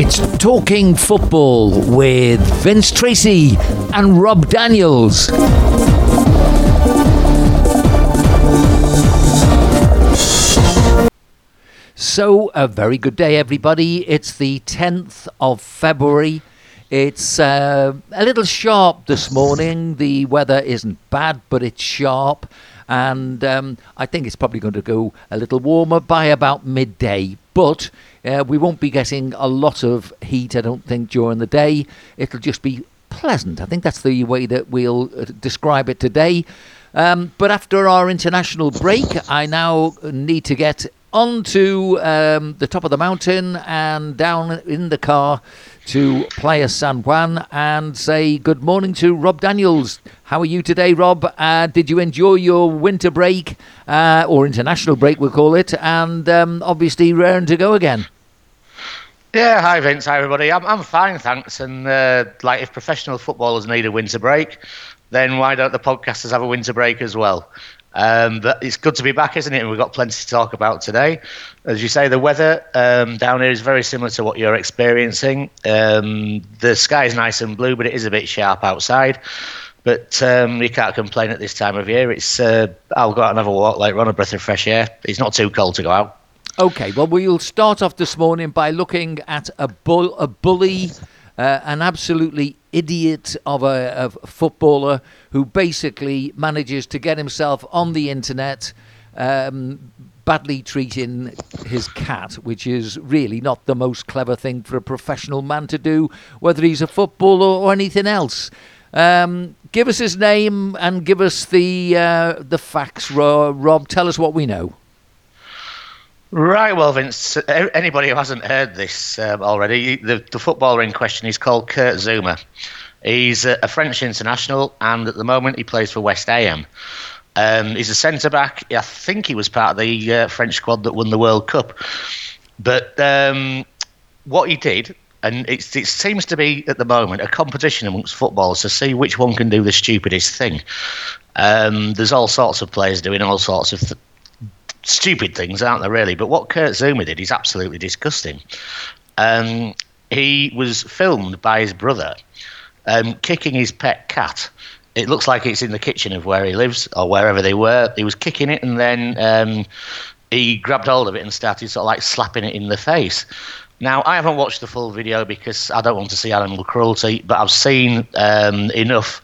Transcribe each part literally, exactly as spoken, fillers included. It's Talking Football with Vince Tracy and Rob Daniels. So, a very good day, everybody. It's the tenth of February. It's uh, a little sharp this morning. The weather isn't bad, but it's sharp. And um, I think it's probably going to go a little warmer by about midday. But uh, we won't be getting a lot of heat, I don't think, during the day. It'll just be pleasant. I think that's the way that we'll describe it today. Um, but after our international break, I now need to get onto um, the top of the mountain and down in the car to Playa San Juan and say good morning to Rob Daniels. How are you today, Rob? Uh, did you enjoy your winter break, uh, or international break, we'll call it, and um, obviously raring to go again? Yeah, hi Vince, hi everybody. I'm, I'm fine, thanks. And uh, like, if professional footballers need a winter break, then why don't the podcasters have a winter break as well? Um, but it's good to be back, isn't it? And we've got plenty to talk about today. As you say, the weather um, down here is very similar to what you're experiencing. Um, the sky is nice and blue, but it is a bit sharp outside. But um, you can't complain at this time of year. It's uh, I'll go out and have a walk later on, a breath of fresh air. It's not too cold to go out. Okay, well, we'll start off this morning by looking at a, bull, a bully, uh, an absolutely idiot of a of footballer who basically manages to get himself on the internet um, badly treating his cat, which is really not the most clever thing for a professional man to do, whether he's a footballer or anything else. Um, give us his name and give us the uh, the facts, Rob. Tell us what we know. Right, well, Vince, anybody who hasn't heard this uh, already, the, the footballer in question is called Kurt Zouma. He's a, a French international, and at the moment he plays for West Ham. Um, he's a centre-back. I think he was part of the uh, French squad that won the World Cup. But um, what he did, and it's, it seems to be at the moment a competition amongst footballers to see which one can do the stupidest thing. Um, there's all sorts of players doing all sorts of th- stupid things, aren't there, really? But what Kurt Zouma did is absolutely disgusting. Um, he was filmed by his brother um, kicking his pet cat. It looks like it's in the kitchen of where he lives or wherever they were. He was kicking it, and then um, he grabbed hold of it and started sort of like slapping it in the face. Now, I haven't watched the full video because I don't want to see animal cruelty, but I've seen um, enough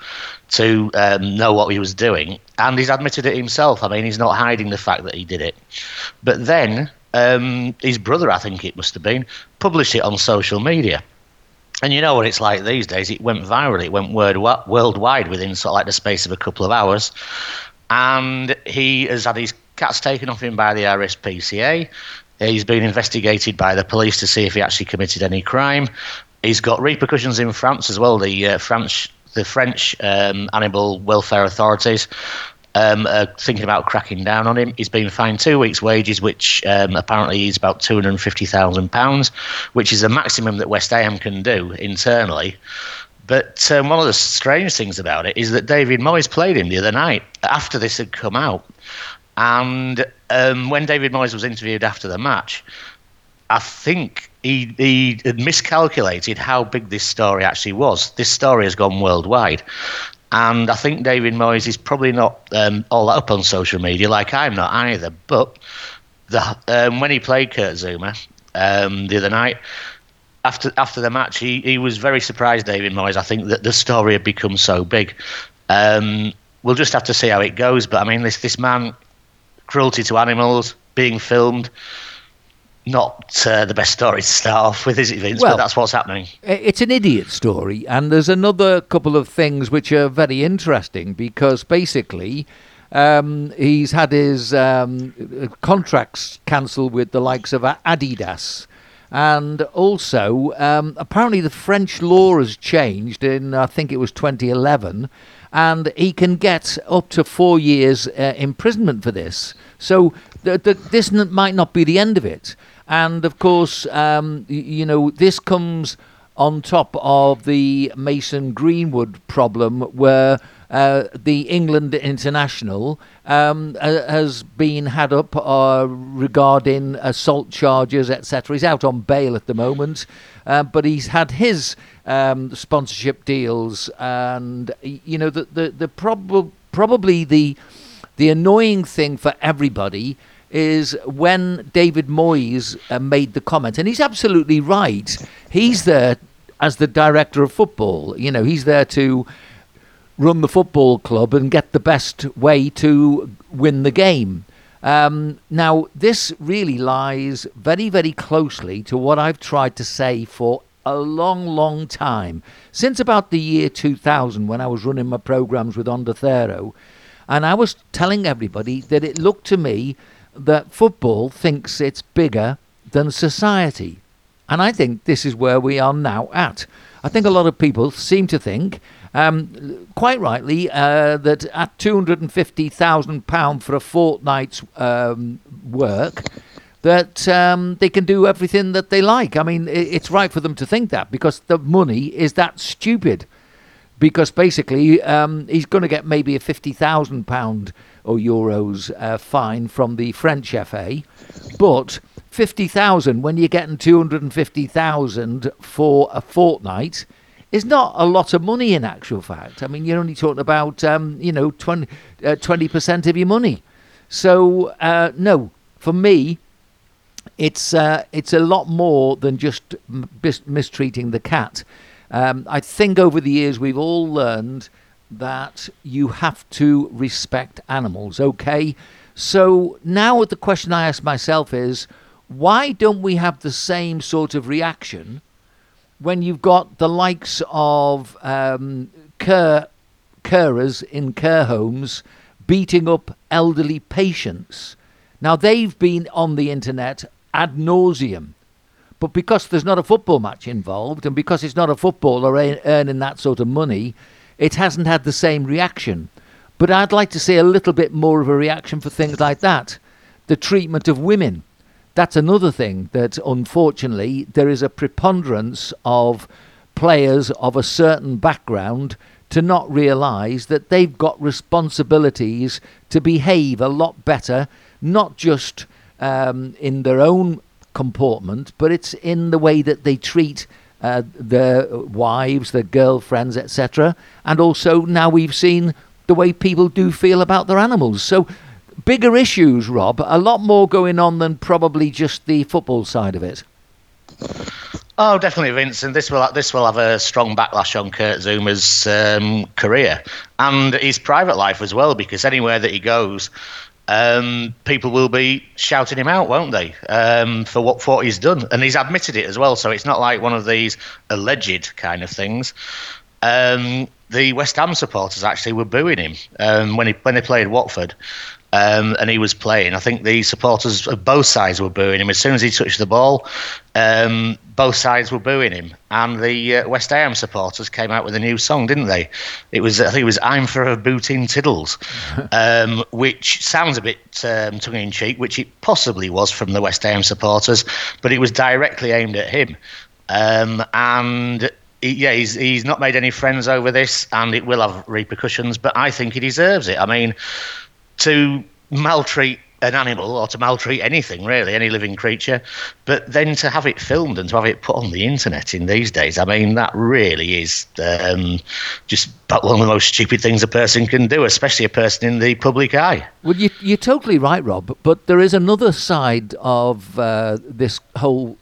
to um, know what he was doing. And he's admitted it himself. I mean, he's not hiding the fact that he did it. But then um, his brother, I think it must have been, published it on social media. And you know what it's like these days. It went viral. It went worldwide within sort of like the space of a couple of hours. And he has had his cats taken off him by the R S P C A. He's been investigated by the police to see if he actually committed any crime. He's got repercussions in France as well. The uh, French, the French um, animal welfare authorities um, are thinking about cracking down on him. He's been fined two weeks' wages, which um, apparently is about two hundred fifty thousand pounds, which is the maximum that West Ham can do internally. But um, one of the strange things about it is that David Moyes played him the other night after this had come out. And um, when David Moyes was interviewed after the match, I think he, he miscalculated how big this story actually was. This story has gone worldwide. And I think David Moyes is probably not um, all that up on social media, like I'm not either. But the, um, when he played Kurt Zouma um, the other night, after after the match, he, he was very surprised, David Moyes, I think, that the story had become so big. Um, we'll just have to see how it goes. But, I mean, this this man... cruelty to animals, being filmed, not uh, the best story to start off with, is it, Vince? Well, but that's what's happening. It's an idiot story, and there's another couple of things which are very interesting, because basically um, he's had his um, contracts cancelled with the likes of Adidas. And also, um, apparently the French law has changed in, I think it was twenty eleven, and he can get up to four years uh, imprisonment for this. So the, the, this n- might not be the end of it. And, of course, um, you know, this comes on top of the Mason Greenwood problem, where uh, the England international um, uh, has been had up uh, regarding assault charges, et cetera. He's out on bail at the moment, uh, but he's had his um, sponsorship deals, and you know the the, the prob- probably the the annoying thing for everybody is when David Moyes uh, made the comment, and he's absolutely right. He's there as the director of football. You know, he's there to run the football club and get the best way to win the game. Um, now, this really lies very, very closely to what I've tried to say for a long, long time. Since about the year two thousand, when I was running my programmes with Onda, and I was telling everybody that it looked to me that football thinks it's bigger than society. And I think this is where we are now at. I think a lot of people seem to think, um, quite rightly, uh, that at two hundred fifty thousand pounds for a fortnight's um, work, that um, they can do everything that they like. I mean, it's right for them to think that, because the money is that stupid. Because basically, um, he's going to get maybe a fifty thousand pounds or euros uh, fine from the French F A. But fifty thousand when you're getting two hundred fifty thousand for a fortnight is not a lot of money in actual fact. I mean, you're only talking about, um, you know, twenty, uh, twenty percent of your money. So, uh, no, for me, it's, uh, it's a lot more than just mis- mistreating the cat. Um, I think over the years we've all learned that you have to respect animals, okay? So now the question I ask myself is, why don't we have the same sort of reaction when you've got the likes of um, cur- curers in care homes beating up elderly patients? Now, they've been on the internet ad nauseum. But because there's not a football match involved, and because it's not a footballer earning that sort of money, it hasn't had the same reaction. But I'd like to see a little bit more of a reaction for things like that. The treatment of women. That's another thing that, unfortunately, there is a preponderance of players of a certain background to not realise that they've got responsibilities to behave a lot better, not just um, in their own comportment, but it's in the way that they treat uh, their wives, their girlfriends, et cetera. And also now we've seen the way people do feel about their animals. So bigger issues, Rob, a lot more going on than probably just the football side of it. Oh, definitely, Vincent. This will this will have a strong backlash on Kurt Zouma's um, career and his private life as well, because anywhere that he goes, Um, people will be shouting him out, won't they, um, for what, for what he's done. And he's admitted it as well, so it's not like one of these alleged kind of things. Um, the West Ham supporters actually were booing him um, when he when they played Watford, um, and he was playing. I think the supporters of both sides were booing him. As soon as he touched the ball, um, both sides were booing him. And the uh, West Ham supporters came out with a new song, didn't they? It was, I think it was "I'm for a boot in Tiddles," um, which sounds a bit um, tongue-in-cheek, which it possibly was from the West Ham supporters, but it was directly aimed at him. Um, and... Yeah, he's he's not made any friends over this, and it will have repercussions, but I think he deserves it. I mean, to maltreat an animal, or to maltreat anything, really, any living creature, but then to have it filmed and to have it put on the internet in these days, I mean, that really is um, just about one of the most stupid things a person can do, especially a person in the public eye. Well, you, you're totally right, Rob, but there is another side of uh, this whole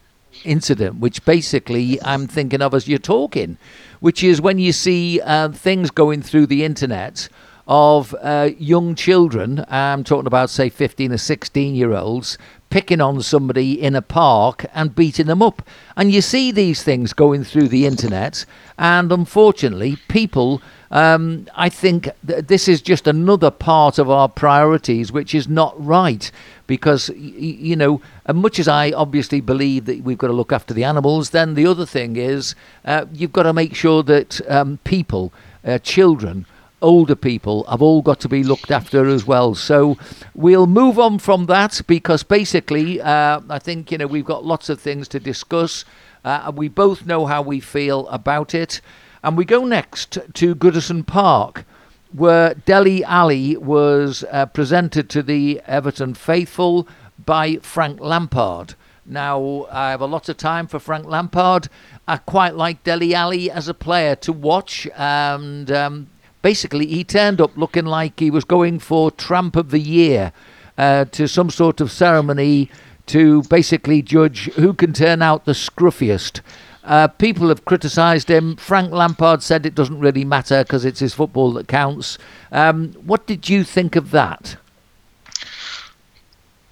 incident, which basically I'm thinking of as you're talking, which is when you see uh, things going through the internet of uh, young children, I'm talking about say fifteen or sixteen year olds, picking on somebody in a park and beating them up. And you see these things going through the internet, and unfortunately people, um, I think th- this is just another part of our priorities which is not right. Because, you know, as much as I obviously believe that we've got to look after the animals, then the other thing is uh, you've got to make sure that um, people, uh, children, older people have all got to be looked after as well. So we'll move on from that, because basically uh, I think, you know, we've got lots of things to discuss. Uh, and we both know how we feel about it. And we go next to Goodison Park, where Dele Alli was uh, presented to the Everton faithful by Frank Lampard. Now, I have a lot of time for Frank Lampard. I quite like Dele Alli as a player to watch, and um, basically he turned up looking like he was going for Tramp of the Year uh, to some sort of ceremony to basically judge who can turn out the scruffiest. Uh, people have criticised him. Frank Lampard said it doesn't really matter because it's his football that counts. Um, what did you think of that?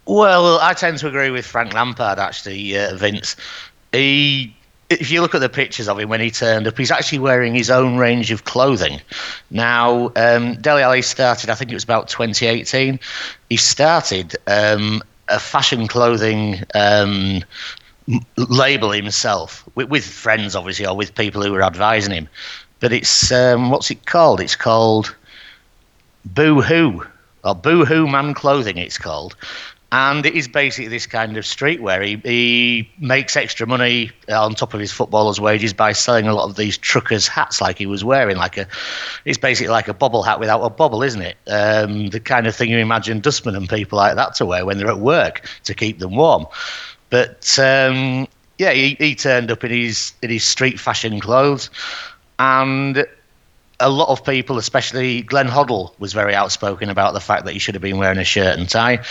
Well, I tend to agree with Frank Lampard, actually, uh, Vince. He, if you look at the pictures of him when he turned up, he's actually wearing his own range of clothing. Now, um, Dele Alli started, I think it was about twenty eighteen. He started um, a fashion clothing um, label himself, with, with friends, obviously, or with people who were advising him. But it's, um, what's it called? It's called Boohoo, or Boohoo Man Clothing, it's called. And it is basically this kind of streetwear. He, he makes extra money on top of his footballer's wages by selling a lot of these truckers' hats, like he was wearing. Like a, it's basically like a bobble hat without a bobble, isn't it? Um, the kind of thing you imagine dustmen and people like that to wear when they're at work to keep them warm. But um, yeah, he, he turned up in his in his street fashion clothes, and a lot of people, especially Glenn Hoddle, was very outspoken about the fact that he should have been wearing a shirt and tie.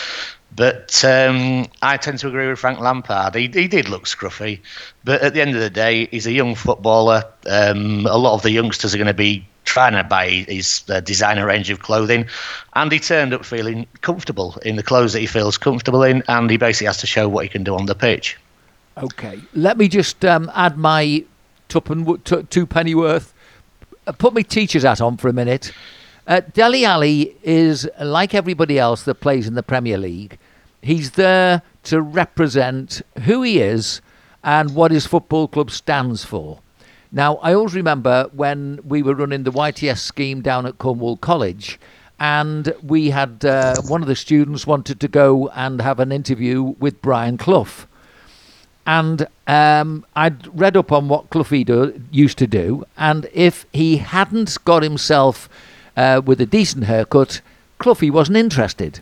But um, I tend to agree with Frank Lampard. He, he did look scruffy, but at the end of the day, he's a young footballer. Um, a lot of the youngsters are going to be trying to buy his uh, designer range of clothing, and he turned up feeling comfortable in the clothes that he feels comfortable in, and he basically has to show what he can do on the pitch. Okay, let me just um, add my tuppen, t- two penny worth. Put my teacher's hat on for a minute. Uh, Dele Alli is, like everybody else that plays in the Premier League, he's there to represent who he is and what his football club stands for. Now, I always remember when we were running the Y T S scheme down at Cornwall College, and we had uh, one of the students wanted to go and have an interview with Brian Clough. And um, I'd read up on what Clough do, used to do, and if he hadn't got himself Uh, with a decent haircut, Clough wasn't interested.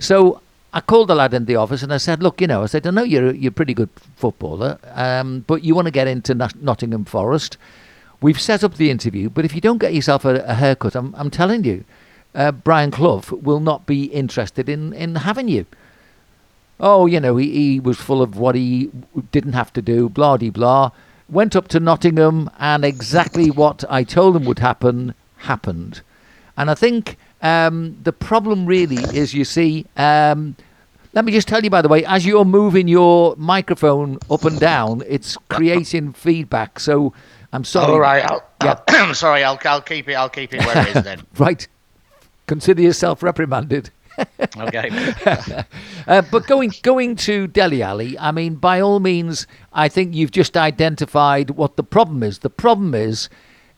So I called the lad in the office and I said, look, you know, I said, I know you're, you're a pretty good footballer, um, but you want to get into Not- Nottingham Forest. We've set up the interview, but if you don't get yourself a, a haircut, I'm, I'm telling you, uh, Brian Clough will not be interested in, in having you. Oh, you know, he, he was full of what he didn't have to do, blah-de-blah. Went up to Nottingham, and exactly what I told him would happen, happened. And I think um, the problem really is, you see, um, let me just tell you, by the way, as you're moving your microphone up and down, it's creating feedback. So I'm sorry. All right. I'll, yeah. I'll, I'm sorry. I'll, I'll keep it. I'll keep it where it is then. Right. Consider yourself reprimanded. Okay. uh, but going going to Dele Alli, I mean, by all means, I think you've just identified what the problem is. The problem is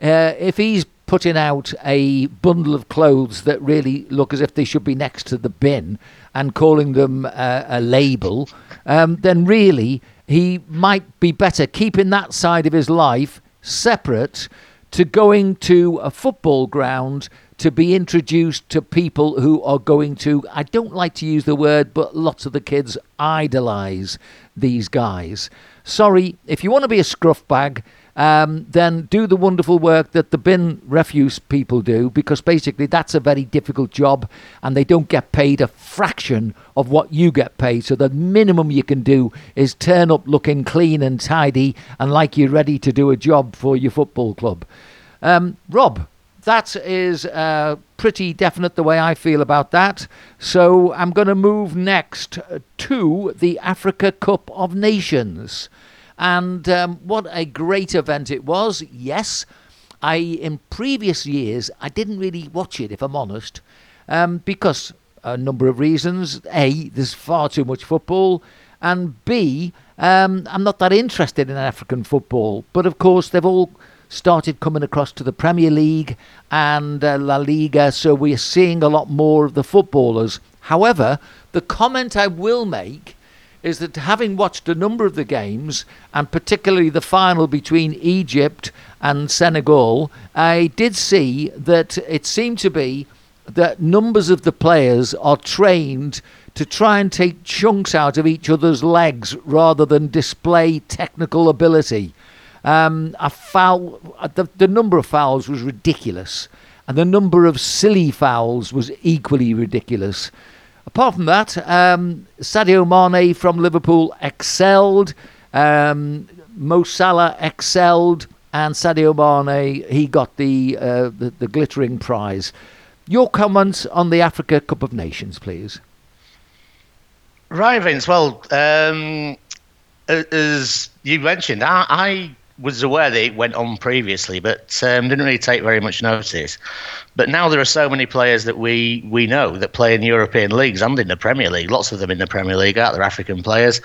uh, if he's putting out a bundle of clothes that really look as if they should be next to the bin and calling them uh, a label, um, then really he might be better keeping that side of his life separate to going to a football ground to be introduced to people who are going to, I don't like to use the word, but lots of the kids idolise these guys. Sorry, if you want to be a scruff bag, Um, then do the wonderful work that the bin refuse people do, because basically that's a very difficult job and they don't get paid a fraction of what you get paid. So the minimum you can do is turn up looking clean and tidy and like you're ready to do a job for your football club. Um, Rob, that is uh, pretty definite the way I feel about that. So I'm going to move next to the Africa Cup of Nations. And um, what a great event it was. Yes, I in previous years, I didn't really watch it, if I'm honest, um, because a number of reasons. A, there's far too much football. And B, um, I'm not that interested in African football. But, of course, they've all started coming across to the Premier League and uh, La Liga, so we're seeing a lot more of the footballers. However, the comment I will make is that having watched a number of the games, and particularly the final between Egypt and Senegal, I did see that it seemed to be that numbers of the players are trained to try and take chunks out of each other's legs rather than display technical ability. Um, a foul, the, the number of fouls was ridiculous, and the number of silly fouls was equally ridiculous. Apart from that, um, Sadio Mane from Liverpool excelled, um, Mo Salah excelled, and Sadio Mane, he got the, uh, the the glittering prize. Your comments on the Africa Cup of Nations, please. Right, Vince. Well, um, as you mentioned, I, I was aware that it went on previously, but um, didn't really take very much notice. But now there are so many players that we, we know that play in the European leagues and in the Premier League. Lots of them in the Premier League, aren't there, African players?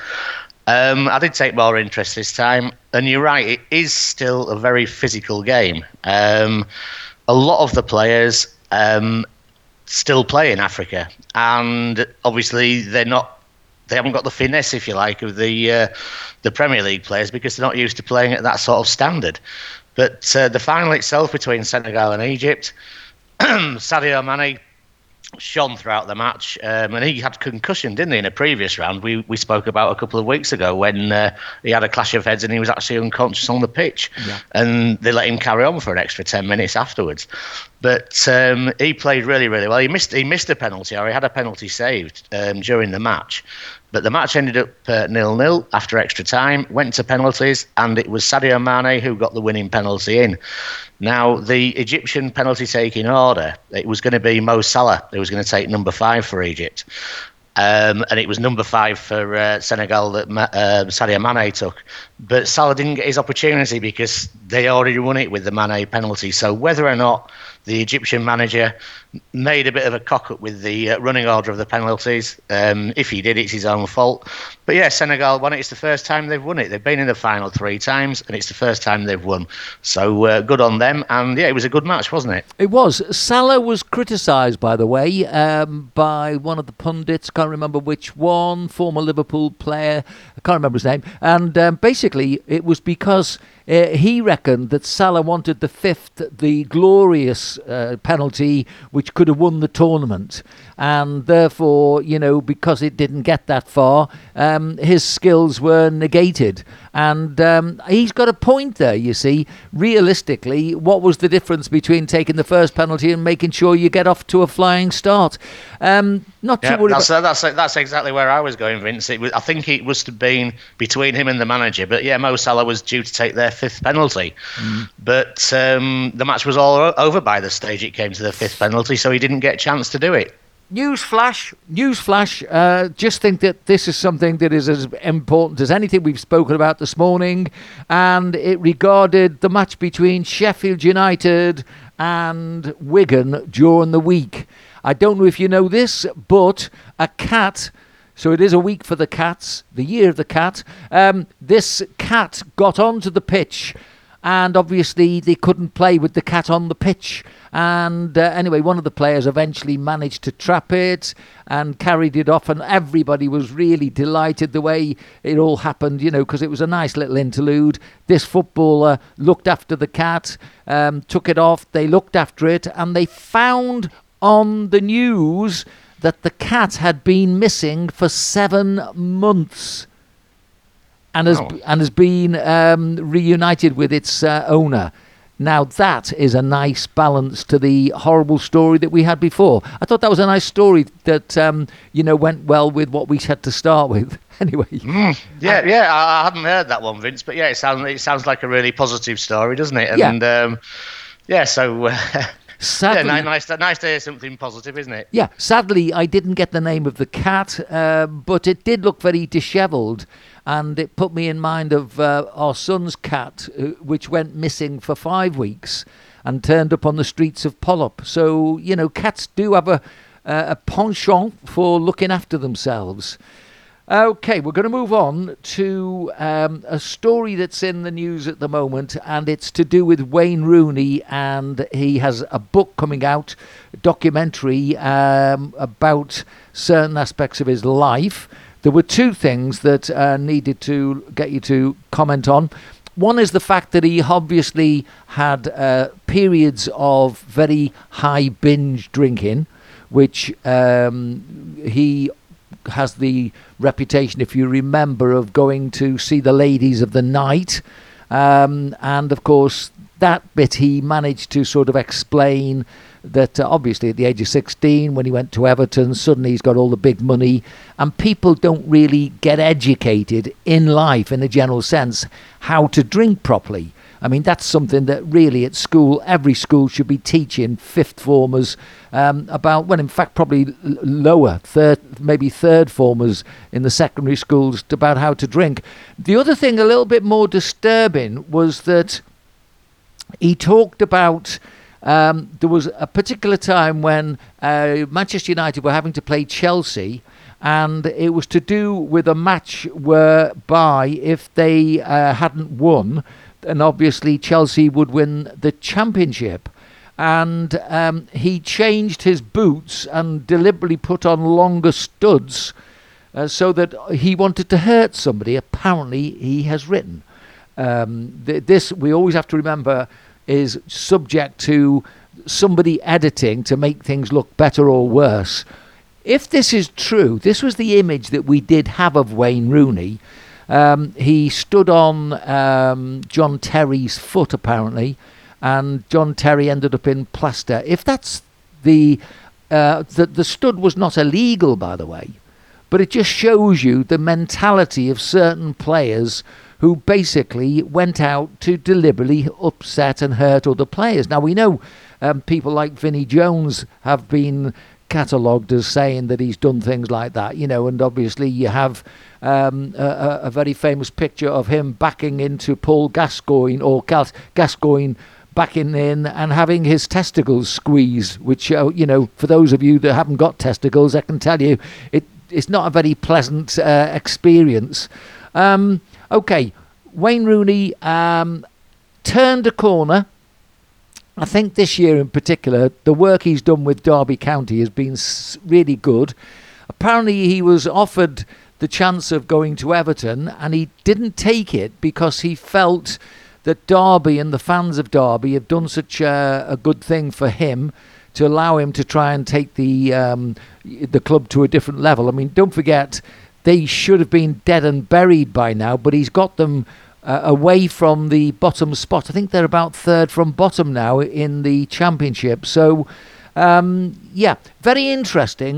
Um, I did take more interest this time. And you're right, it is still a very physical game. Um, a lot of the players um, still play in Africa. And obviously they're not, they haven't got the finesse, if you like, of the uh, the Premier League players because they're not used to playing at that sort of standard. But uh, the final itself between Senegal and Egypt, Sadio Mane shone throughout the match, um, and he had concussion, didn't he, in a previous round? We we spoke about a couple of weeks ago when uh, he had a clash of heads and he was actually unconscious on the pitch, yeah. And they let him carry on for an extra ten minutes afterwards. But um, he played really, really well. He missed he missed a penalty, or he had a penalty saved um, during the match. But the match ended up uh, nil-nil after extra time, went to penalties, and it was Sadio Mane who got the winning penalty in. Now, the Egyptian penalty-taking order, it was going to be Mo Salah who was going to take number five for Egypt. Um, and it was number five for uh, Senegal that uh, Sadio Mane took. But Salah didn't get his opportunity because they already won it with the Mane penalty. So whether or not the Egyptian manager made a bit of a cock-up with the uh, running order of the penalties, um, if he did, it's his own fault. But yeah, Senegal won it. It's the first time they've won it. They've been in the final three times, and it's the first time they've won. So uh, good on them. And yeah, it was a good match, wasn't it? It was. Salah was criticised, by the way, um, by one of the pundits, can't remember which one, former Liverpool player, I can't remember his name, and um, basically it was because uh, he reckoned that Salah wanted the fifth, the glorious uh, penalty, which could have won the tournament, and therefore, you know, because it didn't get that far, um, his skills were negated, and um, he's got a point there, you see. Realistically, what was the difference between taking the first penalty and making sure you get off to a flying start? Um, not yeah, too worried that's, about... that's, that's, that's exactly where I was going, Vince. It was, I think it must have been between him and the manager, but yeah, Mo Salah was due to take their fifth penalty, mm. but um, the match was all over by the stage it came to the fifth penalty, so he didn't get a chance to do it. Newsflash, newsflash, uh, just think that this is something that is as important as anything we've spoken about this morning, and it regarded the match between Sheffield United and Wigan during the week. I don't know if you know this, but a cat, so it is a week for the cats, the year of the cat, um, this cat got onto the pitch. And obviously they couldn't play with the cat on the pitch. And uh, anyway, one of the players eventually managed to trap it and carried it off. And everybody was really delighted the way it all happened, you know, because it was a nice little interlude. This footballer looked after the cat, um, took it off. They looked after it, and they found on the news that the cat had been missing for seven months. And has, oh. and has been um, reunited with its uh, owner. Now, that is a nice balance to the horrible story that we had before. I thought that was a nice story that, um, you know, went well with what we had to start with. Anyway. Mm. Yeah, I, yeah, I hadn't heard that one, Vince, but yeah, it sounds, it sounds like a really positive story, doesn't it? And, yeah. Um, yeah, so... Uh, Sadly, yeah, nice, nice to hear something positive, isn't it? Yeah, sadly, I didn't get the name of the cat, uh, but it did look very dishevelled, and it put me in mind of uh, our son's cat, which went missing for five weeks and turned up on the streets of Polop. So, you know, cats do have a, uh, a penchant for looking after themselves. OK, we're going to move on to um, a story that's in the news at the moment, and it's to do with Wayne Rooney, and he has a book coming out, a documentary um, about certain aspects of his life there were two things that uh, needed to get you to comment on. One is the fact that he obviously had uh, periods of very high binge drinking, which um, he has the reputation, if you remember, of going to see the ladies of the night. Um, and, of course, that bit he managed to sort of explain that uh, obviously at the age of sixteen, when he went to Everton, suddenly he's got all the big money, and people don't really get educated in life in a general sense how to drink properly. I mean, that's something that really at school, every school should be teaching fifth formers um, about, well, in fact, probably lower, third, maybe third formers in the secondary schools about how to drink. The other thing a little bit more disturbing was that he talked about um, there was a particular time when uh, Manchester United were having to play Chelsea, and it was to do with a match whereby if they uh, hadn't won, and obviously Chelsea would win the championship. And um, he changed his boots and deliberately put on longer studs uh, so that he wanted to hurt somebody, apparently he has written. Um, th- this, we always have to remember, is subject to somebody editing to make things look better or worse. If this is true, this was the image that we did have of Wayne Rooney. Um, he stood on um, John Terry's foot, apparently, and John Terry ended up in plaster. If that's the, uh, the... The stud was not illegal, by the way, but it just shows you the mentality of certain players who basically went out to deliberately upset and hurt other players. Now, we know um, people like Vinnie Jones have been catalogued as saying that he's done things like that, you know, and obviously you have um, a, a very famous picture of him backing into Paul Gascoigne, or Cal- Gascoigne backing in and having his testicles squeezed, which, uh, you know, for those of you that haven't got testicles, I can tell you it, it's not a very pleasant uh, experience. Um, okay, Wayne Rooney um, turned a corner. I think this year in particular, the work he's done with Derby County has been really good. Apparently he was offered the chance of going to Everton and he didn't take it because he felt that Derby and the fans of Derby have done such a, a good thing for him to allow him to try and take the um, the club to a different level. I mean, don't forget, they should have been dead and buried by now, but he's got them Uh, away from the bottom spot. I think they're about third from bottom now in the championship. So, um, yeah, very interesting.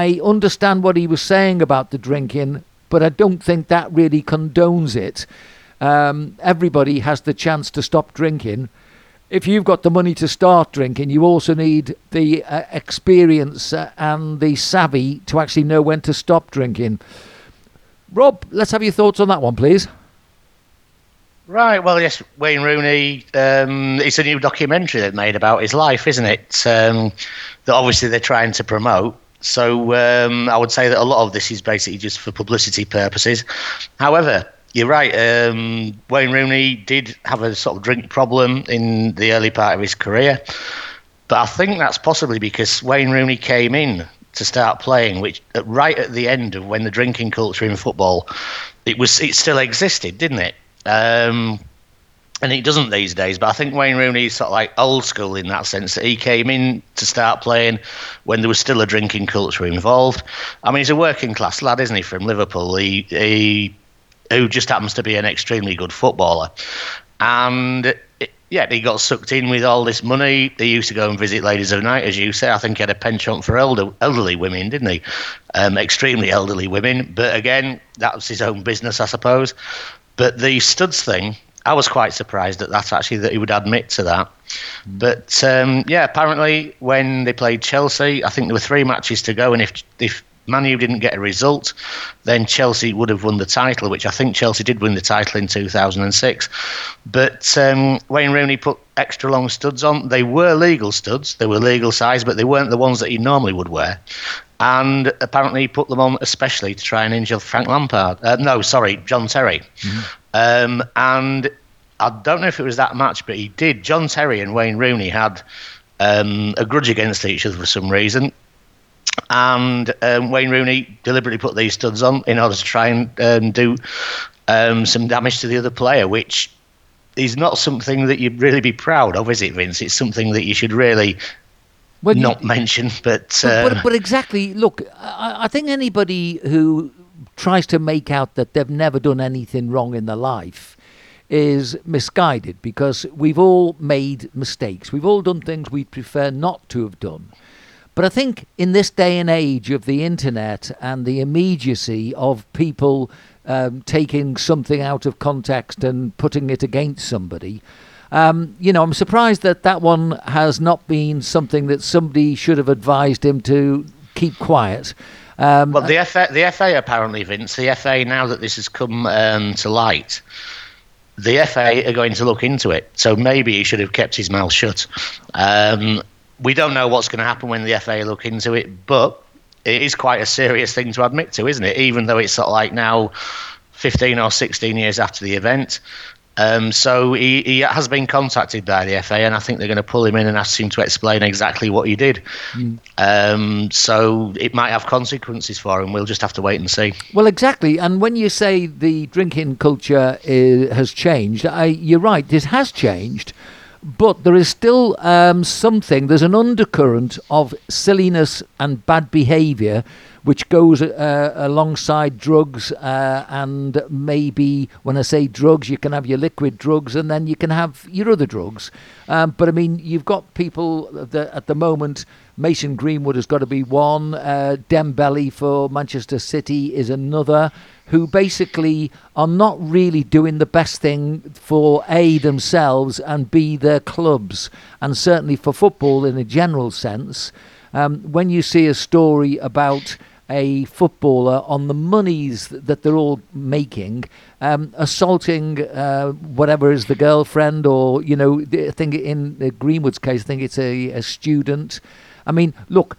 I understand what he was saying about the drinking, but I don't think that really condones it. Um, everybody has the chance to stop drinking. If you've got the money to start drinking, you also need the uh, experience and the savvy to actually know when to stop drinking. Rob, let's have your thoughts on that one, please. Right, well, yes, Wayne Rooney, um, it's a new documentary they've made about his life, isn't it, um, that obviously they're trying to promote. So um, I would say that a lot of this is basically just for publicity purposes. However, you're right, um, Wayne Rooney did have a sort of drink problem in the early part of his career, but I think that's possibly because Wayne Rooney came in to start playing, which right at the end of when the drinking culture in football, it was it still existed, didn't it? Um, and it doesn't these days, but I think Wayne Rooney is sort of like old school in that sense that he came in to start playing when there was still a drinking culture involved. I mean, he's a working class lad, isn't he, from Liverpool? He, he who just happens to be an extremely good footballer, and it, yeah, he got sucked in with all this money. He used to go and visit ladies of the night, as you say. I think he had a penchant for elder, elderly women, didn't he? Um, extremely elderly women, but again, that was his own business, I suppose. But the studs thing, I was quite surprised at that, actually, that he would admit to that. But, um, yeah, apparently when they played Chelsea, I think there were three matches to go, and if if Man U didn't get a result, then Chelsea would have won the title, which I think Chelsea did win the title in two thousand six. But um, Wayne Rooney put extra long studs on. They were legal studs. They were legal size, but they weren't the ones that he normally would wear. And apparently he put them on especially to try and injure Frank Lampard. Uh, no, sorry, John Terry. Mm-hmm. Um, and I don't know if it was that match, but he did. John Terry and Wayne Rooney had um, a grudge against each other for some reason. And um, Wayne Rooney deliberately put these studs on in order to try and um, do um, some damage to the other player, which is not something that you'd really be proud of, is it, Vince? It's something that you should really well, not you, mention. But but, um, but but exactly, look, I, I think anybody who tries to make out that they've never done anything wrong in their life is misguided, because we've all made mistakes. We've all done things we prefer not to have done. But I think in this day and age of the internet and the immediacy of people um, taking something out of context and putting it against somebody, um, you know, I'm surprised that that one has not been something that somebody should have advised him to keep quiet. Um, well, the F A, the F A apparently, Vince, the F A, now that this has come um, to light, the F A are going to look into it. So maybe he should have kept his mouth shut. Um We don't know what's going to happen when the F A look into it, but it is quite a serious thing to admit to, isn't it? Even though it's sort of like now fifteen or sixteen years after the event. Um, so he, he has been contacted by the F A, and I think they're going to pull him in and ask him to explain exactly what he did. Mm. Um, so it might have consequences for him. We'll just have to wait and see. Well, exactly. And when you say the drinking culture is, has changed, I, you're right, this has changed. But there is still um, something, there's an undercurrent of silliness and bad behaviour which goes uh, alongside drugs uh, and maybe, when I say drugs, you can have your liquid drugs and then you can have your other drugs. Um, but, I mean, you've got people that at the moment, Mason Greenwood has got to be one, uh, Dembele for Manchester City is another, who basically are not really doing the best thing for A, themselves, and B, their clubs, and certainly for football in a general sense. Um, when you see a story about a footballer on the monies that they're all making, um, assaulting uh, whatever is the girlfriend, or, you know, I think in Greenwood's case, I think it's a, a student. I mean, look,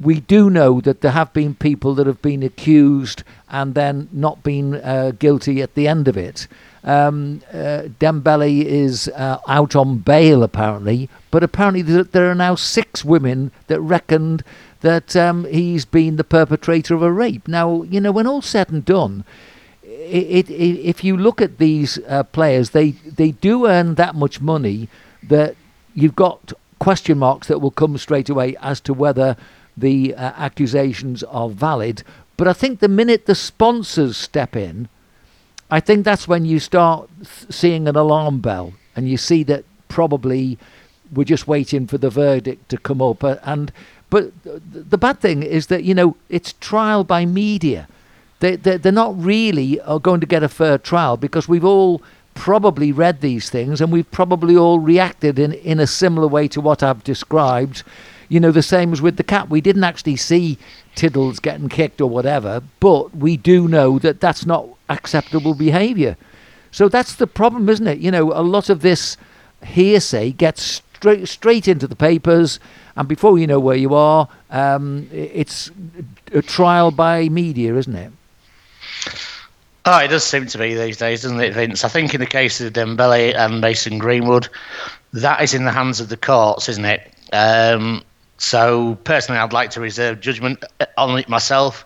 we do know that there have been people that have been accused and then not been uh, guilty at the end of it. Um, uh, Dembele is uh, out on bail, apparently, but apparently there are now six women that reckoned that um, he's been the perpetrator of a rape. Now, you know, when all said and done, it, it, if you look at these uh, players, they, they do earn that much money that you've got question marks that will come straight away as to whether the uh, accusations are valid. But I think the minute the sponsors step in, I think that's when you start th- seeing an alarm bell, and you see that probably we're just waiting for the verdict to come up. Uh, and but th- the bad thing is that, you know, it's trial by media. They, they, they're not really uh, going to get a fair trial, because we've all probably read these things and we've probably all reacted in, in a similar way to what I've described. You know, the same as with the cat. We didn't actually see Tiddles getting kicked or whatever, but we do know that that's not acceptable behaviour. So that's the problem, isn't it? You know, a lot of this hearsay gets straight, straight into the papers, and before you know where you are, um, it's a trial by media, isn't it? Oh, it does seem to be these days, doesn't it, Vince? I think in the case of Dembele and Mason Greenwood, that is in the hands of the courts, isn't it? Um, so personally, I'd like to reserve judgment on it myself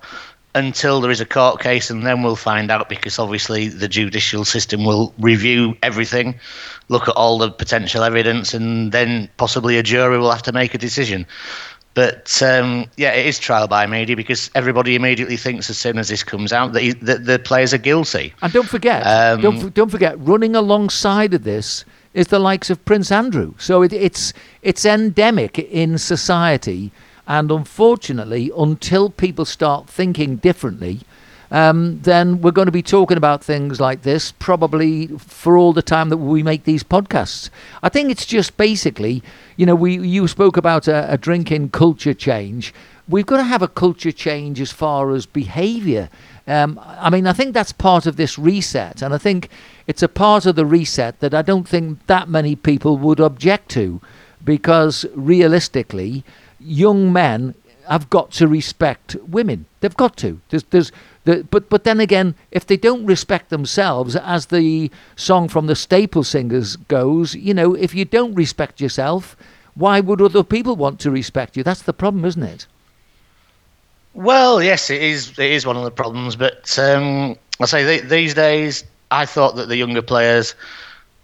until there is a court case, and then we'll find out, because obviously the judicial system will review everything, look at all the potential evidence, and then possibly a jury will have to make a decision. But um, yeah, it is trial by media, because everybody immediately thinks as soon as this comes out that, he, that the players are guilty. And don't forget, um, don't, don't forget, running alongside of this is the likes of Prince Andrew. So it, it's it's endemic in society, and unfortunately, until people start thinking differently, um, then we're going to be talking about things like this probably for all the time that we make these podcasts. I think it's just basically, you know, we you spoke about a, a drinking culture change. We've got to have a culture change as far as behaviour. Um, I mean, I think that's part of this reset, and I think it's a part of the reset that I don't think that many people would object to, because realistically, young men have got to respect women. They've got to. There's, there's the, but but then again, if they don't respect themselves, as the song from the Staple Singers goes, you know, if you don't respect yourself, why would other people want to respect you? That's the problem, isn't it? Well, yes, it is. It is one of the problems. But um, I say they, these days, I thought that the younger players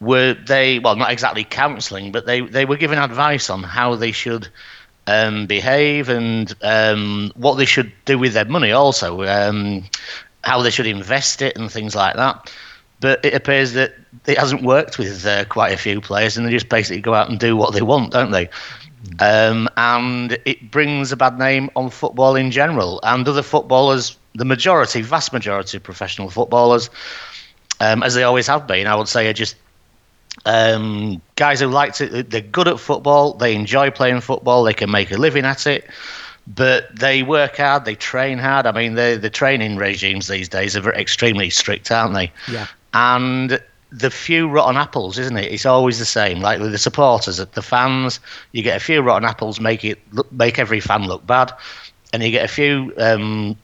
were they well, not exactly counselling, but they, they were given advice on how they should um, behave and um, what they should do with their money, also um, how they should invest it and things like that. But it appears that it hasn't worked with uh, quite a few players, and they just basically go out and do what they want, don't they? Um, and it brings a bad name on football in general. And other footballers, the majority, vast majority of professional footballers, um, as they always have been, I would say, are just um, guys who like to, they're good at football, they enjoy playing football, they can make a living at it. But they work hard, they train hard. I mean, the the training regimes these days are extremely strict, aren't they? Yeah. And the few rotten apples, isn't it? It's always the same. Like with the supporters, the fans, you get a few rotten apples, make it look, make every fan look bad, and you get a few um,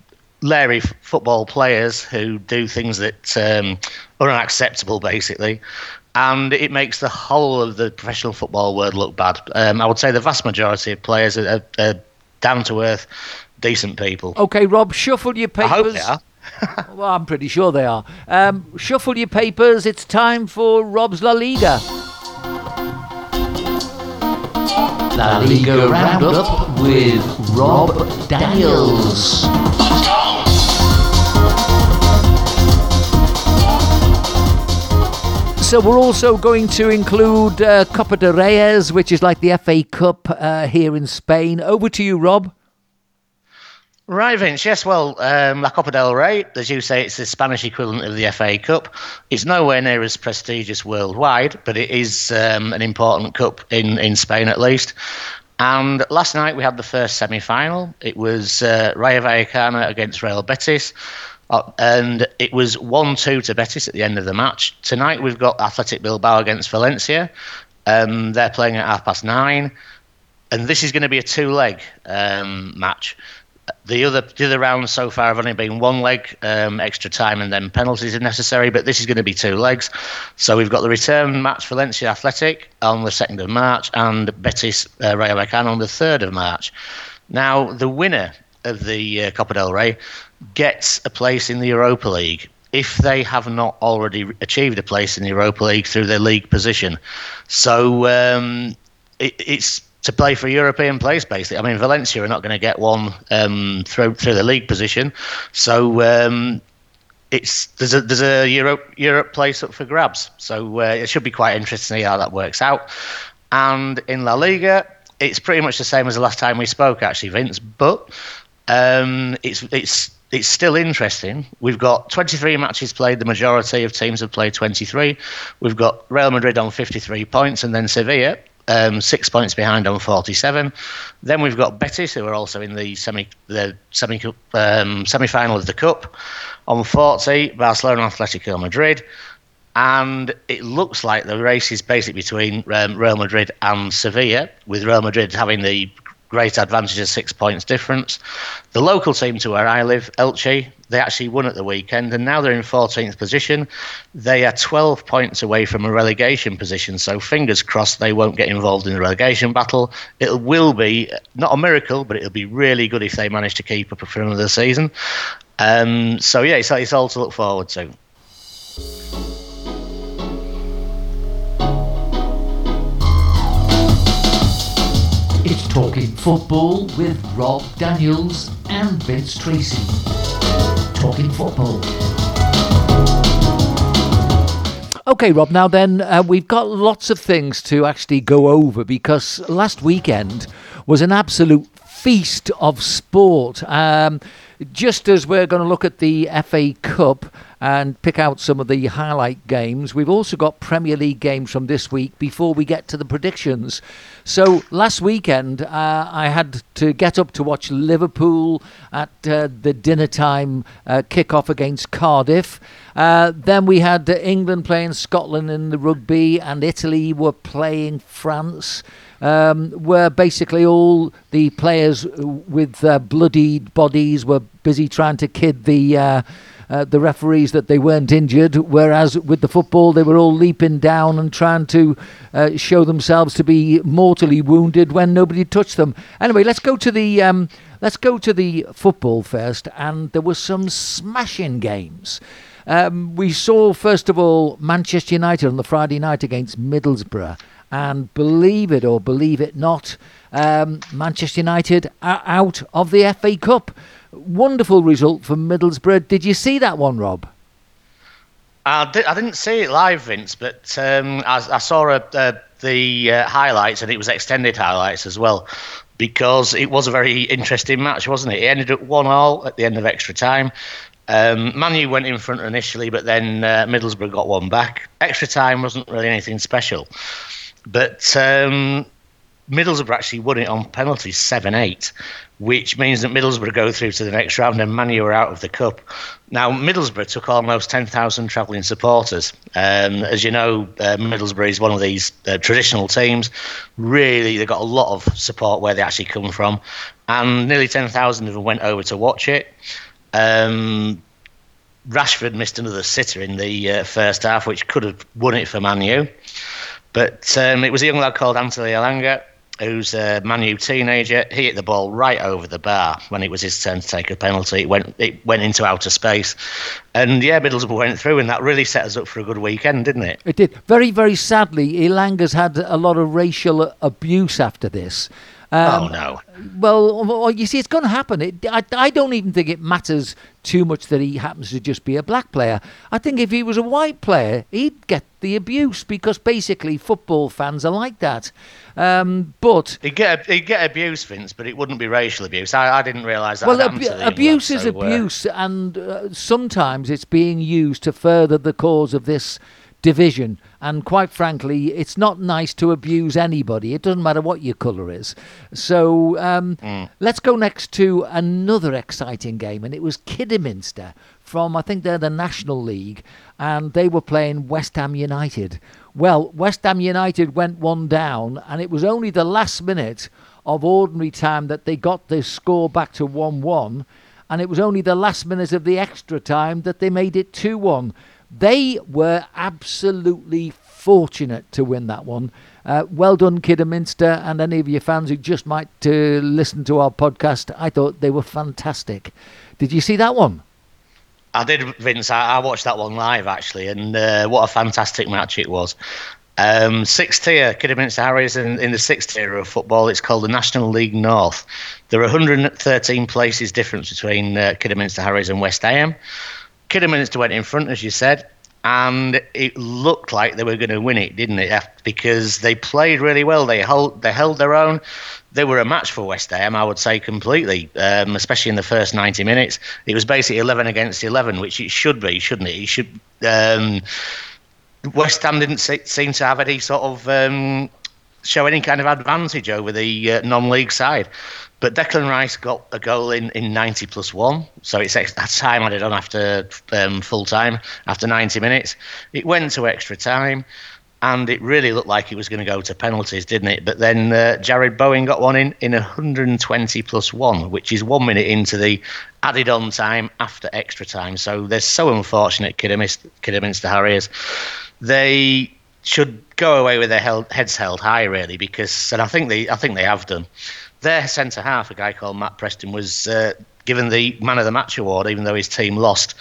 leery f- football players who do things that um, are unacceptable, basically. And it makes the whole of the professional football world look bad. Um, I would say the vast majority of players are, are, are down-to-earth, decent people. Okay, Rob, shuffle your papers. I hope they are. Well, I'm pretty sure they are. Um, shuffle your papers. It's time for Rob's La Liga. La Liga Roundup with Rob Daniels. So we're also going to include uh, Copa de Reyes, which is like the F A Cup uh, here in Spain. Over to you, Rob. Right, Vince. Yes, well, um, La Copa del Rey, as you say, it's the Spanish equivalent of the F A Cup. It's nowhere near as prestigious worldwide, but it is um, an important cup in, in Spain, at least. And last night we had the first semi-final. It was uh, Rayo Vallecano against Real Betis. Uh, and it was one two to Betis at the end of the match. Tonight we've got Athletic Bilbao against Valencia. Um, they're playing at half past nine. And this is going to be a two-leg um, match. The other the other rounds so far have only been one leg, um, extra time, and then penalties are necessary. But this is going to be two legs. So we've got the return match for Valencia Athletic on the second of March and Betis uh, Rayo Vallecano on the third of March. Now, the winner of the uh, Copa del Rey gets a place in the Europa League if they have not already achieved a place in the Europa League through their league position. So um, it, it's to play for a European place, basically. I mean, Valencia are not going to get one um, through through the league position. So um, it's there's a there's a Europe Europe place up for grabs. So uh, it should be quite interesting to see how that works out. And in La Liga, it's pretty much the same as the last time we spoke, actually, Vince. But um, it's it's. It's still interesting. We've got twenty-three matches played. The majority of teams have played twenty-three. We've got Real Madrid on fifty-three points and then Sevilla, um, six points behind on forty-seven. Then we've got Betis, who are also in the semi the semi um, semi-final of the Cup, on forty, Barcelona, Atletico Madrid. And it looks like the race is basically between um, Real Madrid and Sevilla, with Real Madrid having the great advantage of six points difference. The local team to where I live, Elche, they actually won at the weekend and now they're in fourteenth position. They are twelve points away from a relegation position, so fingers crossed they won't get involved in the relegation battle. It will be, not a miracle, but it'll be really good if they manage to keep up for another season. Um, so yeah, it's, it's all to look forward to. It's Talking Football with Rob Daniels and Vince Tracy. Talking Football. Okay, Rob, now then, uh, we've got lots of things to actually go over because last weekend was an absolute feast of sport. Um, just as we're going to look at the F A Cup and pick out some of the highlight games, we've also got Premier League games from this week before we get to the predictions. So last weekend, uh, I had to get up to watch Liverpool at uh, the dinner time uh, kick-off against Cardiff. Uh, then we had England playing Scotland in the rugby and Italy were playing France, um, where basically all the players with uh, bloodied bodies were busy trying to kid the... Uh, uh, the referees that they weren't injured, whereas with the football they were all leaping down and trying to uh, show themselves to be mortally wounded when nobody touched them. Anyway, let's go to the um, let's go to the football first, and there were some smashing games. Um, we saw, first of all, Manchester United on the Friday night against Middlesbrough. And believe it or believe it not, um, Manchester United are out of the F A Cup. Wonderful result for Middlesbrough. Did you see that one, Rob? I, did, I didn't see it live, Vince, but um, I, I saw a, a, the uh, highlights, and it was extended highlights as well, because it was a very interesting match, wasn't it? It ended up one all at the end of extra time. Um, Man U went in front initially, but then uh, Middlesbrough got one back. Extra time wasn't really anything special, but um, Middlesbrough actually won it on penalties seven eight, which means that Middlesbrough go through to the next round and Man U are out of the Cup. Now, Middlesbrough took almost ten thousand travelling supporters. Um, as you know, uh, Middlesbrough is one of these uh, traditional teams. Really, they got a lot of support where they actually come from, and nearly ten thousand of them went over to watch it. Um, Rashford missed another sitter in the uh, first half, which could have won it for Man U. But um, it was a young lad called Anthony Elanga, who's a Man U teenager. He hit the ball right over the bar when it was his turn to take a penalty. It went it went into outer space. And, yeah, Middlesbrough went through, and that really set us up for a good weekend, didn't it? It did. Very, very sadly, Elanga's had a lot of racial abuse after this. Um, oh, no. Well, you see, it's going to happen. It, I, I don't even think it matters too much that he happens to just be a black player. I think if he was a white player, he'd get the abuse, because basically football fans are like that. Um, but he'd get, he'd get abuse, Vince, but it wouldn't be racial abuse. I, I didn't realise that. Well, ab- abuse is so abuse, uh, and uh, sometimes it's being used to further the cause of this division, and quite frankly, it's not nice to abuse anybody. It doesn't matter what your colour is. So um, mm. let's go next to another exciting game, and it was Kidderminster from, I think they're the National League, and they were playing West Ham United. Well, West Ham United went one down, and it was only the last minute of ordinary time that they got the score back to one one, and it was only the last minute of the extra time that they made it two one. They were absolutely fortunate to win that one. Uh, well done, Kidderminster, and any of your fans who just might uh, listen to our podcast. I thought they were fantastic. Did you see that one? I did, Vince. I, I watched that one live, actually, and uh, what a fantastic match it was. Um, sixth tier, Kidderminster Harriers in, in the sixth tier of football. It's called the National League North. There are one hundred thirteen places difference between uh, Kidderminster Harriers and West Ham. Kidderminster went in front, as you said, and it looked like they were going to win it, didn't it? Because they played really well. They hold, they held their own. They were a match for West Ham, I would say, completely, um, especially in the first ninety minutes. It was basically eleven against eleven, which it should be, shouldn't it? It should. Um, West Ham didn't se- seem to have any sort of um, show any kind of advantage over the uh, non-league side. But Declan Rice got a goal in, in ninety plus one, so it's extra time added on after um, full time, after ninety minutes. It went to extra time, and it really looked like it was going to go to penalties, didn't it? But then uh, Jared Bowen got one in in one hundred twenty plus one, which is one minute into the added on time after extra time. So they're so unfortunate, Kidderminster, Kidderminster Harriers. They should go away with their held, heads held high, really, because, and I think they, I think they have done. Their centre-half, a guy called Matt Preston, was uh, given the Man of the Match award, even though his team lost,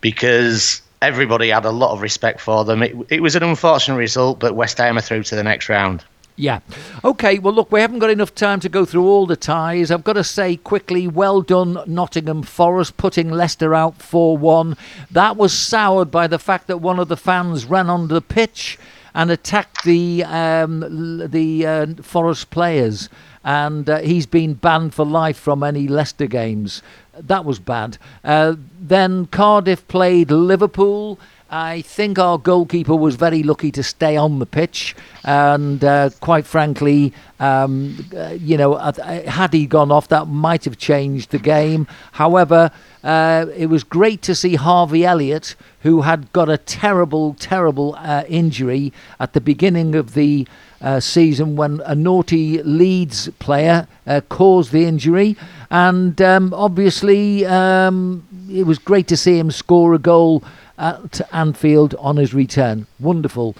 because everybody had a lot of respect for them. It, it was an unfortunate result, but West Ham are through to the next round. Yeah. OK, well, look, we haven't got enough time to go through all the ties. I've got to say quickly, well done, Nottingham Forest, putting Leicester out four one. That was soured by the fact that one of the fans ran onto the pitch and attacked the, um, the uh, Forest players. And uh, he's been banned for life from any Leicester games. That was bad. Uh, then Cardiff played Liverpool. I think our goalkeeper was very lucky to stay on the pitch. And uh, quite frankly, um, you know, had he gone off, that might have changed the game. However, uh, it was great to see Harvey Elliott, who had got a terrible, terrible uh, injury at the beginning of the Uh, season when a naughty Leeds player uh, caused the injury, and um, obviously um, it was great to see him score a goal at Anfield on his return. Wonderful.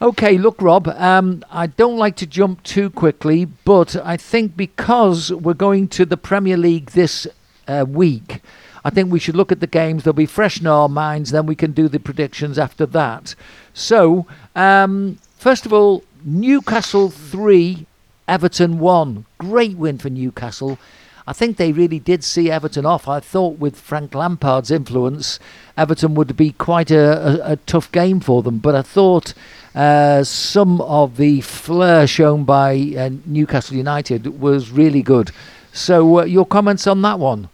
Okay, look, Rob, um, I don't like to jump too quickly, but I think because we're going to the Premier League this uh, week, I think we should look at the games. They'll be fresh in our minds, then we can do the predictions after that. So, um, first of all, Newcastle three, Everton one. Great win for Newcastle. I think they really did see Everton off. I thought with Frank Lampard's influence, Everton would be quite a, a, a tough game for them. But I thought uh, some of the flair shown by uh, Newcastle United was really good. So uh, your comments on that one?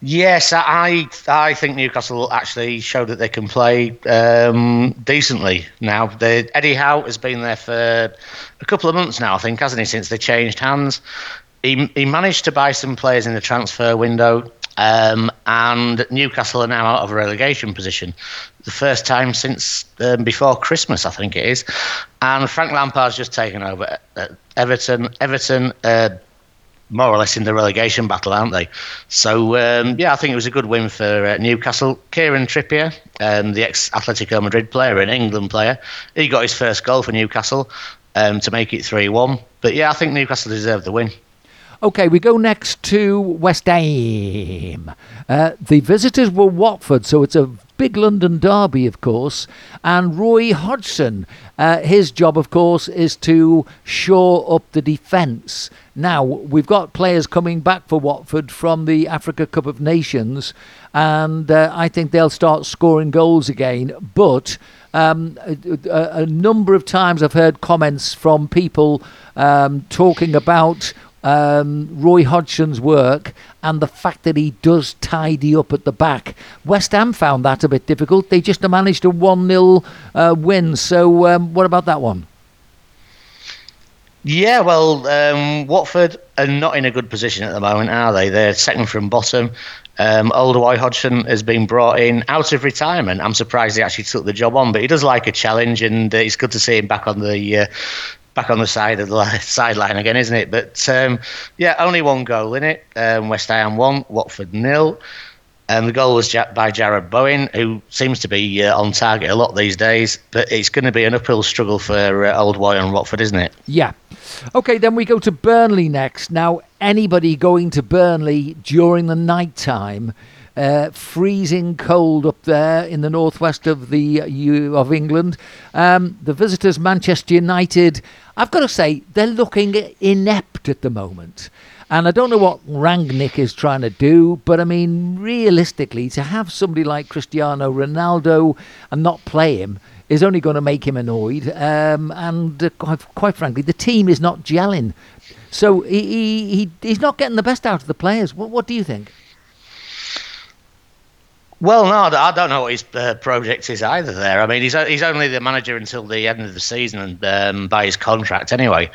Yes, I I think Newcastle actually showed that they can play um, decently now. They, Eddie Howe has been there for a couple of months now, I think, hasn't he, since they changed hands. He, he managed to buy some players in the transfer window, um, and Newcastle are now out of a relegation position. The first time since um, before Christmas, I think it is. And Frank Lampard's just taken over. Uh, Everton, Everton, uh, more or less in the relegation battle, aren't they? So, um, yeah, I think it was a good win for uh, Newcastle. Kieran Trippier, um, the ex-Atletico Madrid player, an England player, he got his first goal for Newcastle um, to make it three one. But, yeah, I think Newcastle deserved the win. OK, we go next to West Ham. Uh, the visitors were Watford, so it's a big London derby, of course. And Roy Hodgson, uh, his job, of course, is to shore up the defence. Now, we've got players coming back for Watford from the Africa Cup of Nations, and uh, I think they'll start scoring goals again. But um, a, a number of times I've heard comments from people um, talking about Um, Roy Hodgson's work and the fact that he does tidy up at the back. West Ham found that a bit difficult. They just managed a one nil uh, win. So um, what about that one? Yeah, well, um, Watford are not in a good position at the moment, are they? They're second from bottom. Um, old Roy Hodgson has been brought in out of retirement. I'm surprised he actually took the job on, but he does like a challenge, and uh, it's good to see him back on the Uh, back on the side of the sideline again, isn't it? But um, yeah, only one goal in it. Um, West Ham one, Watford nil. And um, the goal was by Jared Bowen, who seems to be uh, on target a lot these days. But it's going to be an uphill struggle for uh, Old Boy and Watford, isn't it? Yeah. OK, then we go to Burnley next. Now, anybody going to Burnley during the night time, Uh, freezing cold up there in the northwest of the uh, of England. Um, the visitors, Manchester United, I've got to say, they're looking inept at the moment. And I don't know what Rangnick is trying to do, but I mean, realistically, to have somebody like Cristiano Ronaldo and not play him is only going to make him annoyed. Um, and uh, quite, quite frankly, the team is not gelling. So he, he, he he's not getting the best out of the players. What, what do you think? Well, no, I don't know what his uh, project is either there. I mean, he's he's only the manager until the end of the season and um, by his contract anyway.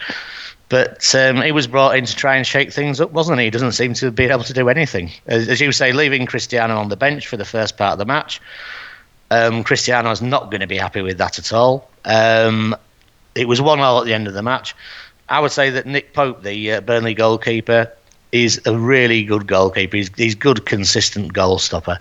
But um, he was brought in to try and shake things up, wasn't he? He doesn't seem to be able to do anything. As, as you say, leaving Cristiano on the bench for the first part of the match. Um, Cristiano's not going to be happy with that at all. Um, it was one all at the end of the match. I would say that Nick Pope, the uh, Burnley goalkeeper, is a really good goalkeeper. He's, he's good, consistent goal stopper.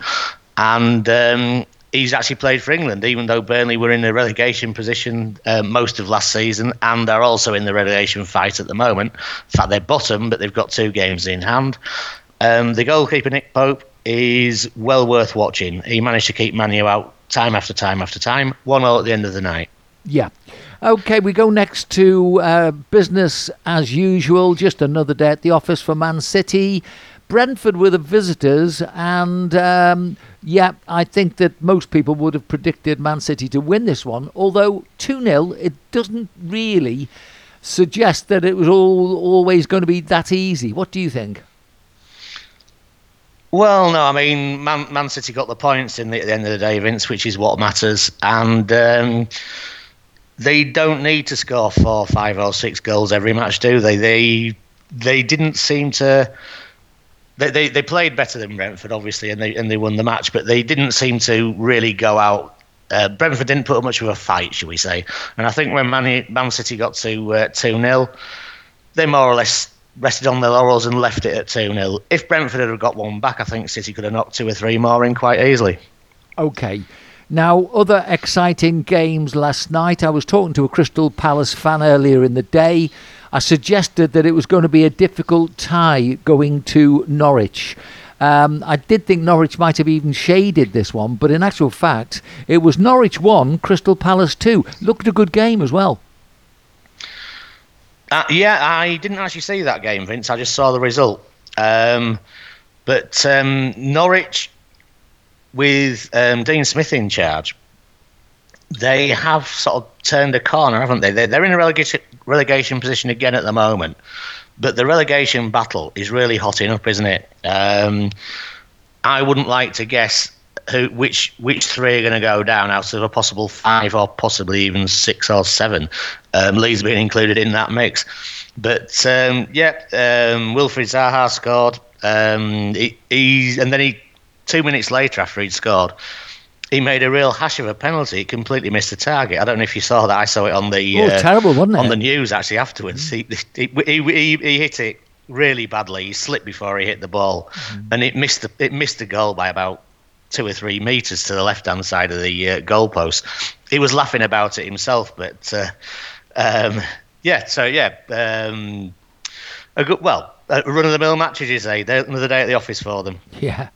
And um, he's actually played for England, even though Burnley were in the relegation position uh, most of last season, and they're also in the relegation fight at the moment. In fact, they're bottom, but they've got two games in hand. Um, the goalkeeper, Nick Pope, is well worth watching. He managed to keep Man U out time after time after time, one all at the end of the night. Yeah. OK, we go next to uh, business as usual, just another day at the office for Man City. Brentford were the visitors, and um, yeah, I think that most people would have predicted Man City to win this one, although two nil, it doesn't really suggest that it was all always going to be that easy. What do you think? Well, no, I mean, Man, Man City got the points in the, at the end of the day, Vince, which is what matters, and Um, they don't need to score four, five or six goals every match, do they? They, they didn't seem to... They, they they played better than Brentford, obviously, and they and they won the match, but they didn't seem to really go out. Uh, Brentford didn't put up much of a fight, shall we say. And I think when Man, Man City got to uh, two nil, they more or less rested on their laurels and left it at two nil. If Brentford had got one back, I think City could have knocked two or three more in quite easily. OK. Now, other exciting games last night. I was talking to a Crystal Palace fan earlier in the day. I suggested that it was going to be a difficult tie going to Norwich. Um, I did think Norwich might have even shaded this one, but in actual fact, it was Norwich one, Crystal Palace two. Looked a good game as well. Uh, yeah, I didn't actually see that game, Vince. I just saw the result. Um, but um, Norwich, with um, Dean Smith in charge, they have sort of turned a corner, haven't they? They're, they're in a relegation, relegation position again at the moment. But the relegation battle is really hotting up, isn't it? Um, I wouldn't like to guess who, which which three are going to go down out of a possible five or possibly even six or seven. Um, Leeds being included in that mix. But, um, yeah, um, Wilfried Zaha scored. Um, he, he, and then he, two minutes later after he'd scored, he made a real hash of a penalty. He completely missed the target. I don't know if you saw that. I saw it on the oh, uh, terrible, wasn't it? On the news actually afterwards. Mm. He, he, he, he hit it really badly. He slipped before he hit the ball, mm. and it missed the it missed the goal by about two or three meters to the left hand side of the uh, goalpost. He was laughing about it himself, but uh, um, yeah. So yeah, um, a good well. Uh, run-of-the-mill matches, you say. They're another day at the office for them. Yeah.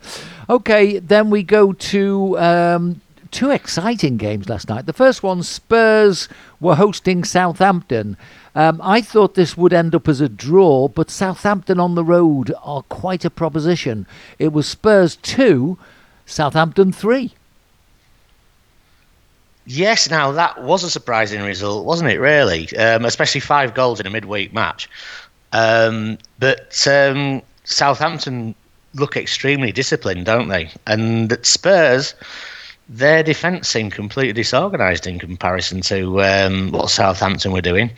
OK, then we go to um, two exciting games last night. The first one, Spurs were hosting Southampton. Um, I thought this would end up as a draw, but Southampton on the road are quite a proposition. It was Spurs two, Southampton three. Yes, now that was a surprising result, wasn't it, really? Um, especially five goals in a midweek match. Um, but um, Southampton look extremely disciplined, don't they? And at Spurs, their defence seemed completely disorganised in comparison to um, what Southampton were doing.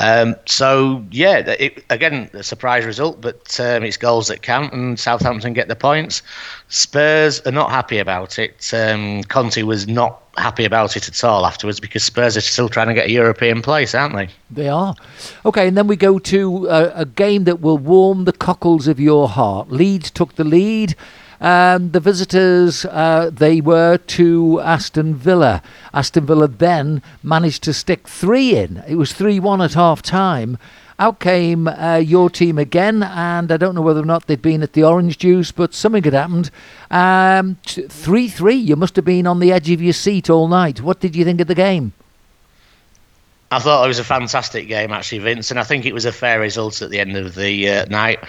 Um, so, yeah, it, again, a surprise result, but um, it's goals that count, and Southampton get the points. Spurs are not happy about it. Um, Conte was not happy about it at all afterwards, because Spurs are still trying to get a European place, aren't they? They are. OK, and then we go to a, a game that will warm the cockles of your heart. Leeds took the lead. Um, the visitors, uh, they were to Aston Villa. Aston Villa then managed to stick three in. It was three one at half-time. Out came uh, your team again, and I don't know whether or not they'd been at the orange juice, but something had happened. Um, three three, you must have been on the edge of your seat all night. What did you think of the game? I thought it was a fantastic game, actually, Vince, and I think it was a fair result at the end of the uh, night.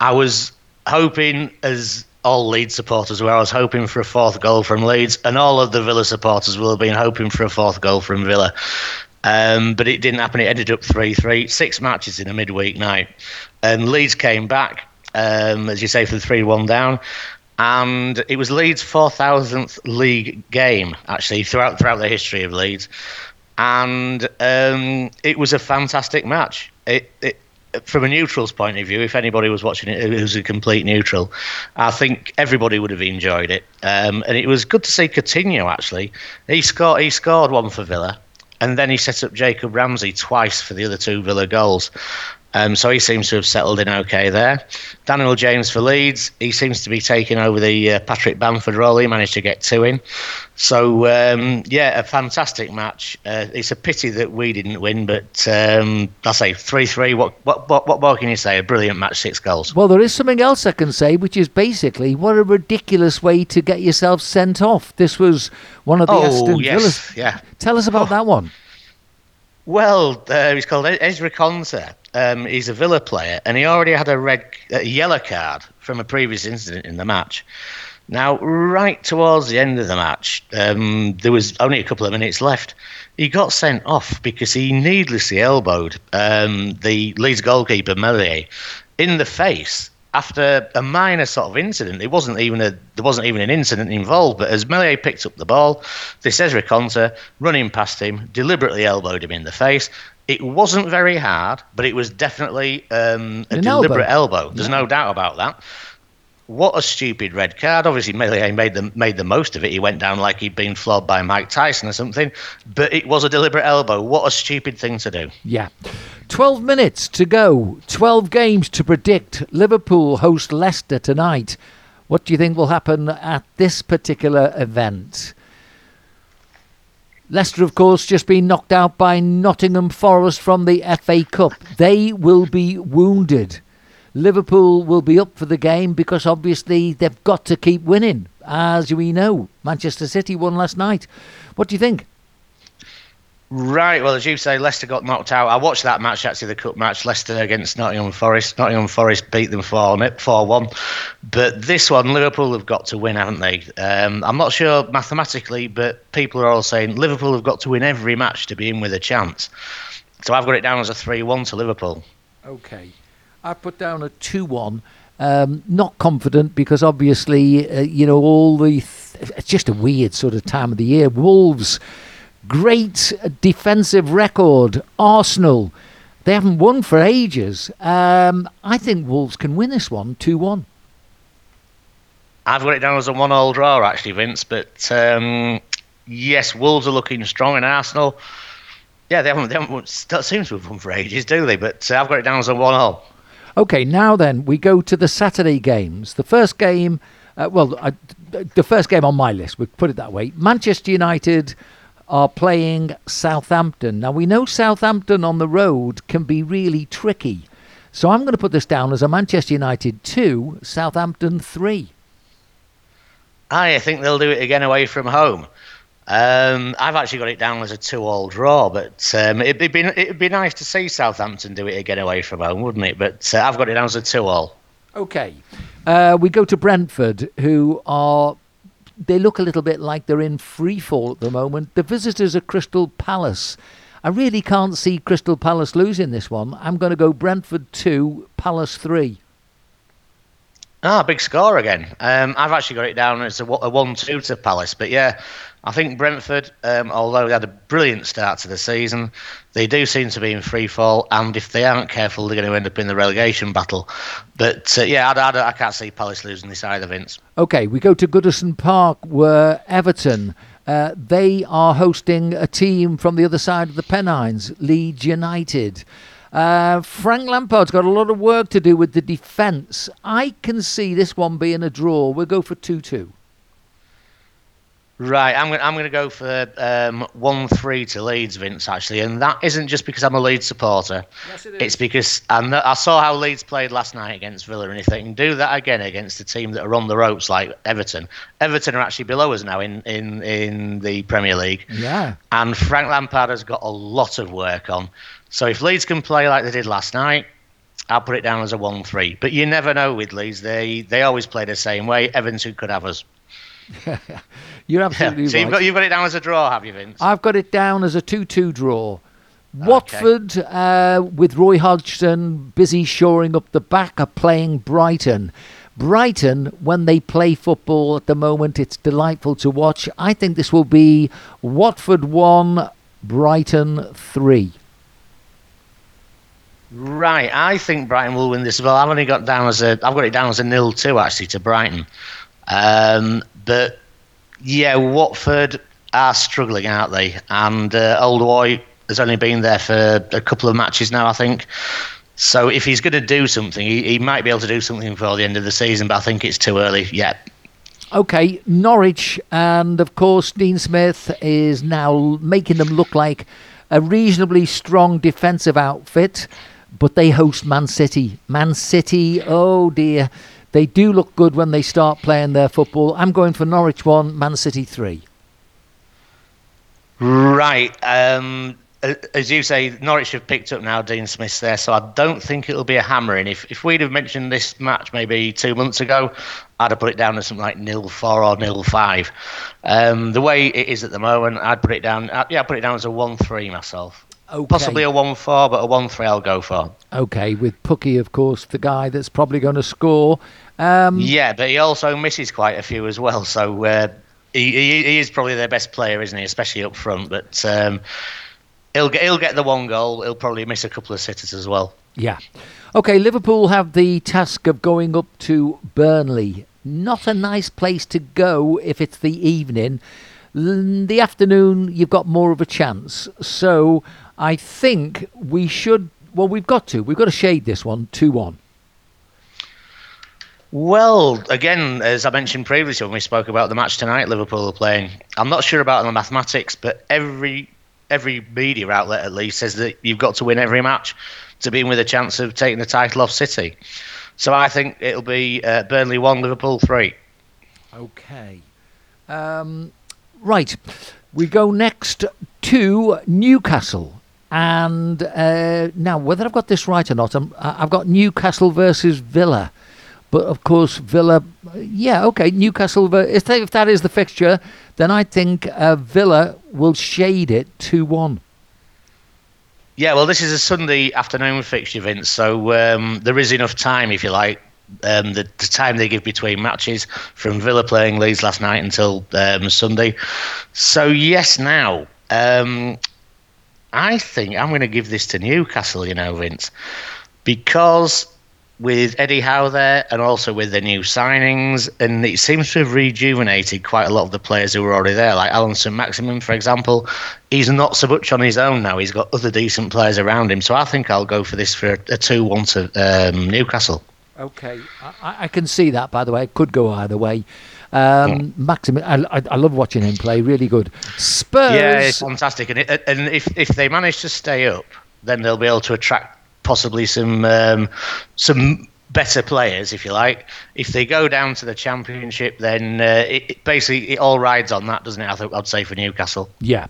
I was hoping, as all Leeds supporters were, I was hoping for a fourth goal from Leeds, and all of the Villa supporters will have been hoping for a fourth goal from Villa. Um, but it didn't happen. It ended up three three, six matches in a midweek night. And Leeds came back, um, as you say, from three one down. And it was Leeds' four thousandth league game, actually, throughout throughout the history of Leeds. And um, it was a fantastic match. It, it From a neutral's point of view, if anybody was watching it who was a complete neutral, I think everybody would have enjoyed it. Um, and it was good to see Coutinho, actually. He scored, he scored one for Villa, and then he set up Jacob Ramsey twice for the other two Villa goals. Um, so he seems to have settled in OK there. Daniel James for Leeds. He seems to be taking over the uh, Patrick Bamford role. He managed to get two in. So, um, yeah, a fantastic match. Uh, it's a pity that we didn't win, but um, I say three three. What, what, what, what more can you say? A brilliant match, six goals. Well, there is something else I can say, which is basically what a ridiculous way to get yourself sent off. This was one of the oh, Aston yes. Villa. Yeah. Tell us about oh. that one. Well, uh, he's called Ezra Konsa. Um, he's a Villa player, and he already had a red, a yellow card from a previous incident in the match. Now, right towards the end of the match, um, there was only a couple of minutes left. He got sent off because he needlessly elbowed um, the Leeds goalkeeper, Melier, in the face after a minor sort of incident. It wasn't even a there wasn't even an incident involved, but as Melier picked up the ball, this Ezra Konsa, running past him, deliberately elbowed him in the face. It wasn't very hard, but it was definitely um, a deliberate elbow. elbow. There's no. no doubt about that. What a stupid red card. Obviously, Melier made the, made the most of it. He went down like he'd been floored by Mike Tyson or something, but it was a deliberate elbow. What a stupid thing to do. Yeah. twelve minutes to go. twelve games to predict. Liverpool host Leicester tonight. What do you think will happen at this particular event? Leicester, of course, just been knocked out by Nottingham Forest from the F A Cup. They will be wounded. Liverpool will be up for the game because obviously they've got to keep winning. As we know, Manchester City won last night. What do you think? Right, well, as you say, Leicester got knocked out. I watched that match, actually, the cup match, Leicester against Nottingham Forest. Nottingham Forest beat them four one. But this one, Liverpool have got to win, haven't they? Um, I'm not sure mathematically, but people are all saying Liverpool have got to win every match to be in with a chance. So I've got it down as a three one to Liverpool. OK. I put down a two one. Um, not confident because obviously, uh, you know, all the... Th- it's just a weird sort of time of the year. Wolves... Great defensive record. Arsenal, they haven't won for ages. Um, I think Wolves can win this one, two one. I've got it down as a one all draw, actually, Vince. But um, yes, Wolves are looking strong, and Arsenal, yeah, they haven't. They haven't won, that seems to have won for ages, do they? But uh, I've got it down as a one all. Okay, now then we go to the Saturday games. The first game, uh, well, I, the first game on my list. We we'll put it that way. Manchester United are playing Southampton. Now, we know Southampton on the road can be really tricky. So I'm going to put this down as a Manchester United two, Southampton three. I think they'll do it again away from home. Um, I've actually got it down as a two all draw, but um, it'd be it'd be nice to see Southampton do it again away from home, wouldn't it? But uh, I've got it down as a two all. OK. Uh, we go to Brentford, who are... They look a little bit like they're in free fall at the moment. The visitors are Crystal Palace. I really can't see Crystal Palace losing this one. I'm going to go Brentford two, Palace three. Ah, big score again. Um, I've actually got it down as a one two to Palace. But yeah, I think Brentford, um, although they had a brilliant start to the season, they do seem to be in free fall. And if they aren't careful, they're going to end up in the relegation battle. But uh, yeah, I'd, I'd, I can't see Palace losing this either, Vince. OK, we go to Goodison Park, where Everton, uh, they are hosting a team from the other side of the Pennines, Leeds United. Uh, Frank Lampard's got a lot of work to do with the defence. I can see this one being a draw. We'll go for two two. Right, I'm going I'm going to go for um, one three to Leeds, Vince, actually. And that isn't just because I'm a Leeds supporter. Yes, it is. It's because I, know, I saw how Leeds played last night against Villa, and if they can do that again against a team that are on the ropes like Everton. Everton are actually below us now in, in, in the Premier League. Yeah. And Frank Lampard has got a lot of work on. So if Leeds can play like they did last night, I'll put it down as a one three. But you never know with Leeds. They they always play the same way. Everton could have us. You're absolutely yeah. so right. You've got, you've got it down as a draw, have you, Vince? I've got it down as a two two draw. Watford, okay. uh, with Roy Hodgson busy shoring up the back, are playing Brighton. Brighton, when they play football at the moment, it's delightful to watch. I think this will be Watford one, Brighton three. Right, I think Brighton will win this as well. I've only got down as a, I've got it down as a nil two actually to Brighton, um, but yeah, Watford are struggling, aren't they? And uh, Old Boy has only been there for a couple of matches now, I think. So if he's going to do something, he, he might be able to do something before the end of the season. But I think it's too early yet. Okay, Norwich, and of course Dean Smith is now making them look like a reasonably strong defensive outfit. But they host Man City. Man City, oh dear. They do look good when they start playing their football. I'm going for Norwich one, Man City three. Right. Um, as you say, Norwich have picked up now Dean Smith's there, so I don't think it'll be a hammering. If if we'd have mentioned this match maybe two months ago, I'd have put it down as something like nil four or nil five. Um, the way it is at the moment, I'd put it down, yeah, I'd put it down as a one three myself. Okay. Possibly a one four, but a one three I'll go for. OK, with Pukki, of course, the guy that's probably going to score. Um, yeah, but he also misses quite a few as well, so uh, he, he he is probably their best player, isn't he, especially up front. But um, he'll, get, he'll get the one goal. He'll probably miss a couple of sitters as well. Yeah. OK, Liverpool have the task of going up to Burnley. Not a nice place to go if it's the evening. The afternoon, you've got more of a chance. So I think we should... Well, we've got to. We've got to shade this one two one. Well, again, as I mentioned previously when we spoke about the match tonight Liverpool are playing, I'm not sure about the mathematics, but every every media outlet at least says that you've got to win every match to be with a chance of taking the title off City. So I think it'll be uh, Burnley one, Liverpool three. OK. Um, right. We go next to Newcastle. And uh, now, whether I've got this right or not, I'm, I've got Newcastle versus Villa. But, of course, Villa... Yeah, OK, Newcastle... If that, if that is the fixture, then I think uh, Villa will shade it two one. Yeah, well, this is a Sunday afternoon fixture, Vince, so um, there is enough time, if you like, um, the, the time they give between matches from Villa playing Leeds last night until um, Sunday. So, yes, now... Um, I think I'm going to give this to Newcastle, you know, Vince, because with Eddie Howe there and also with the new signings, and it seems to have rejuvenated quite a lot of the players who were already there, like Allan Saint-Maximin, for example. He's not so much on his own now. He's got other decent players around him. So I think I'll go for this for a two one to um, Newcastle. OK. I, I can see that, by the way. It could go either way. Um, Maximin, I, I love watching him play. Really good. Spurs. Yeah, it's fantastic. And, it, and if, if they manage to stay up, then they'll be able to attract possibly some um, some better players, if you like. If they go down to the Championship, then uh, it, it basically it all rides on that, doesn't it? I th- I'd say for Newcastle. Yeah.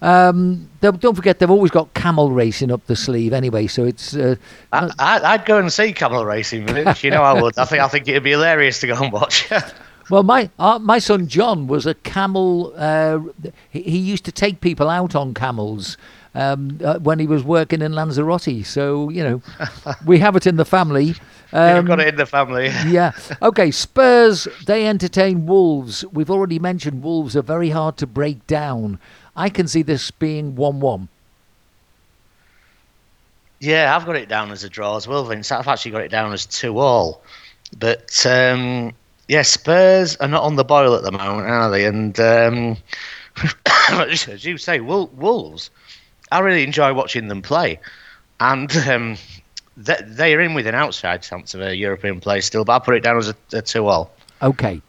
Um, don't forget, they've always got camel racing up the sleeve anyway, so it's... Uh, I, I, I'd go and see camel racing, Vince. You know I would. I think I think it'd be hilarious to go and watch. Well, my uh, my son John was a camel... Uh, he, he used to take people out on camels Um, uh, when he was working in Lanzarote. So, you know, we have it in the family. Um, You've got it in the family. Yeah. OK, Spurs, they entertain Wolves. We've already mentioned Wolves are very hard to break down. I can see this being one one. Yeah, I've got it down as a draw as well, Vince. I've actually got it down as two all. But, um, yeah, Spurs are not on the boil at the moment, are they? And, um, as you say, Wolves... I really enjoy watching them play, and um, they, they are in with an outside chance of a European play still, but I'll put it down as a, a two all. OK.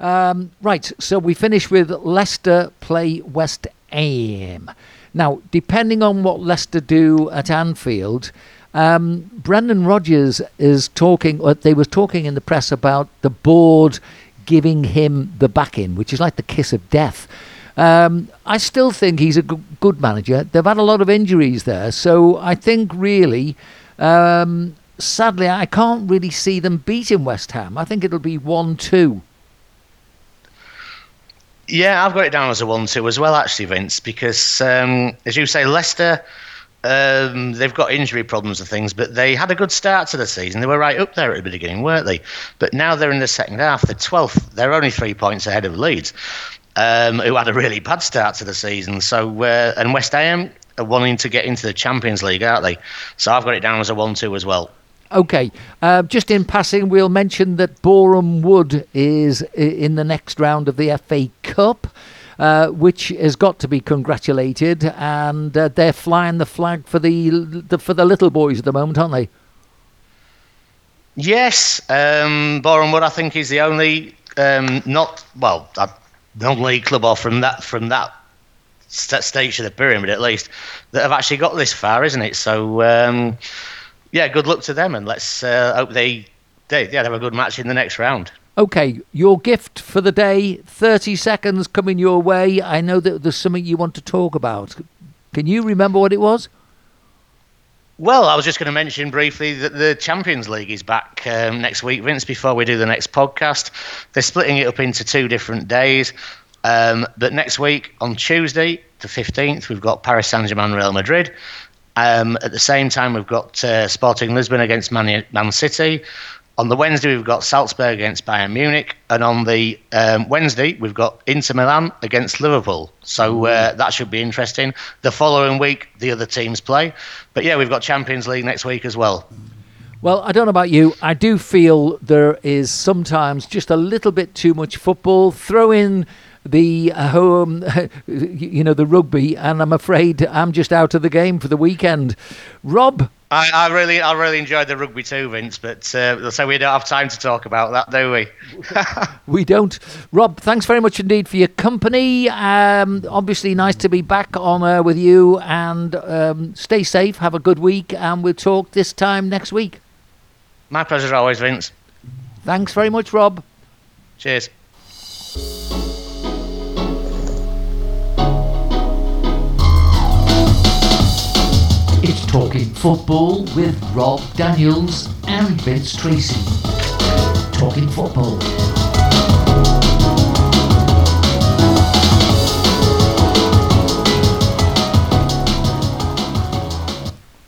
Um, right, so we finish with Leicester play West Ham. Now, depending on what Leicester do at Anfield, um, Brendan Rodgers is talking, or they were talking in the press about the board giving him the backing, which is like the kiss of death. Um, I still think he's a g- good manager. They've had a lot of injuries there. So I think really, um, sadly, I can't really see them beating West Ham. I think it'll be one two. Yeah, I've got it down as a one two as well, actually, Vince, because um, as you say, Leicester, um, they've got injury problems and things, but they had a good start to the season. They were right up there at the beginning, weren't they? But now they're in the second half. They're twelfth. They're only three points ahead of Leeds. Um, who had a really bad start to the season. So uh, and West Ham are wanting to get into the Champions League, aren't they? So I've got it down as a one two as well. OK. Uh, just in passing, we'll mention that Boreham Wood is in the next round of the F A Cup, uh, which has got to be congratulated. And uh, they're flying the flag for the, the for the little boys at the moment, aren't they? Yes. Um, Boreham Wood, I think, is the only um, not... Well, I, non-league club or from that from that st- stage of the pyramid at least that have actually got this far, isn't it? So um, yeah, good luck to them, and let's uh, hope they they yeah, have a good match in the next round. Okay, your gift for the day, thirty seconds coming your way. I know that there's something you want to talk about. Can you remember what it was? Well, I was just going to mention briefly that the Champions League is back um, next week, Vince, before we do the next podcast. They're splitting it up into two different days. Um, but next week, on Tuesday, the fifteenth, we've got Paris Saint-Germain, Real Madrid. Um, at the same time, we've got uh, Sporting Lisbon against Man-, Man City. On the Wednesday, we've got Salzburg against Bayern Munich. And on the um, Wednesday, we've got Inter Milan against Liverpool. So uh, that should be interesting. The following week, the other teams play. But yeah, we've got Champions League next week as well. Well, I don't know about you. I do feel there is sometimes just a little bit too much football. Throw in the home, you know, the rugby, and I'm afraid I'm just out of the game for the weekend. Rob? I, I really I really enjoyed the rugby too, Vince, but uh, so we don't have time to talk about that, do we? We don't. Rob, thanks very much indeed for your company. Um, obviously, nice to be back on air with you, and um, stay safe, have a good week, and we'll talk this time next week. My pleasure always, Vince. Thanks very much, Rob. Cheers. It's Talking Football with Rob Daniels and Vince Tracy. Talking Football.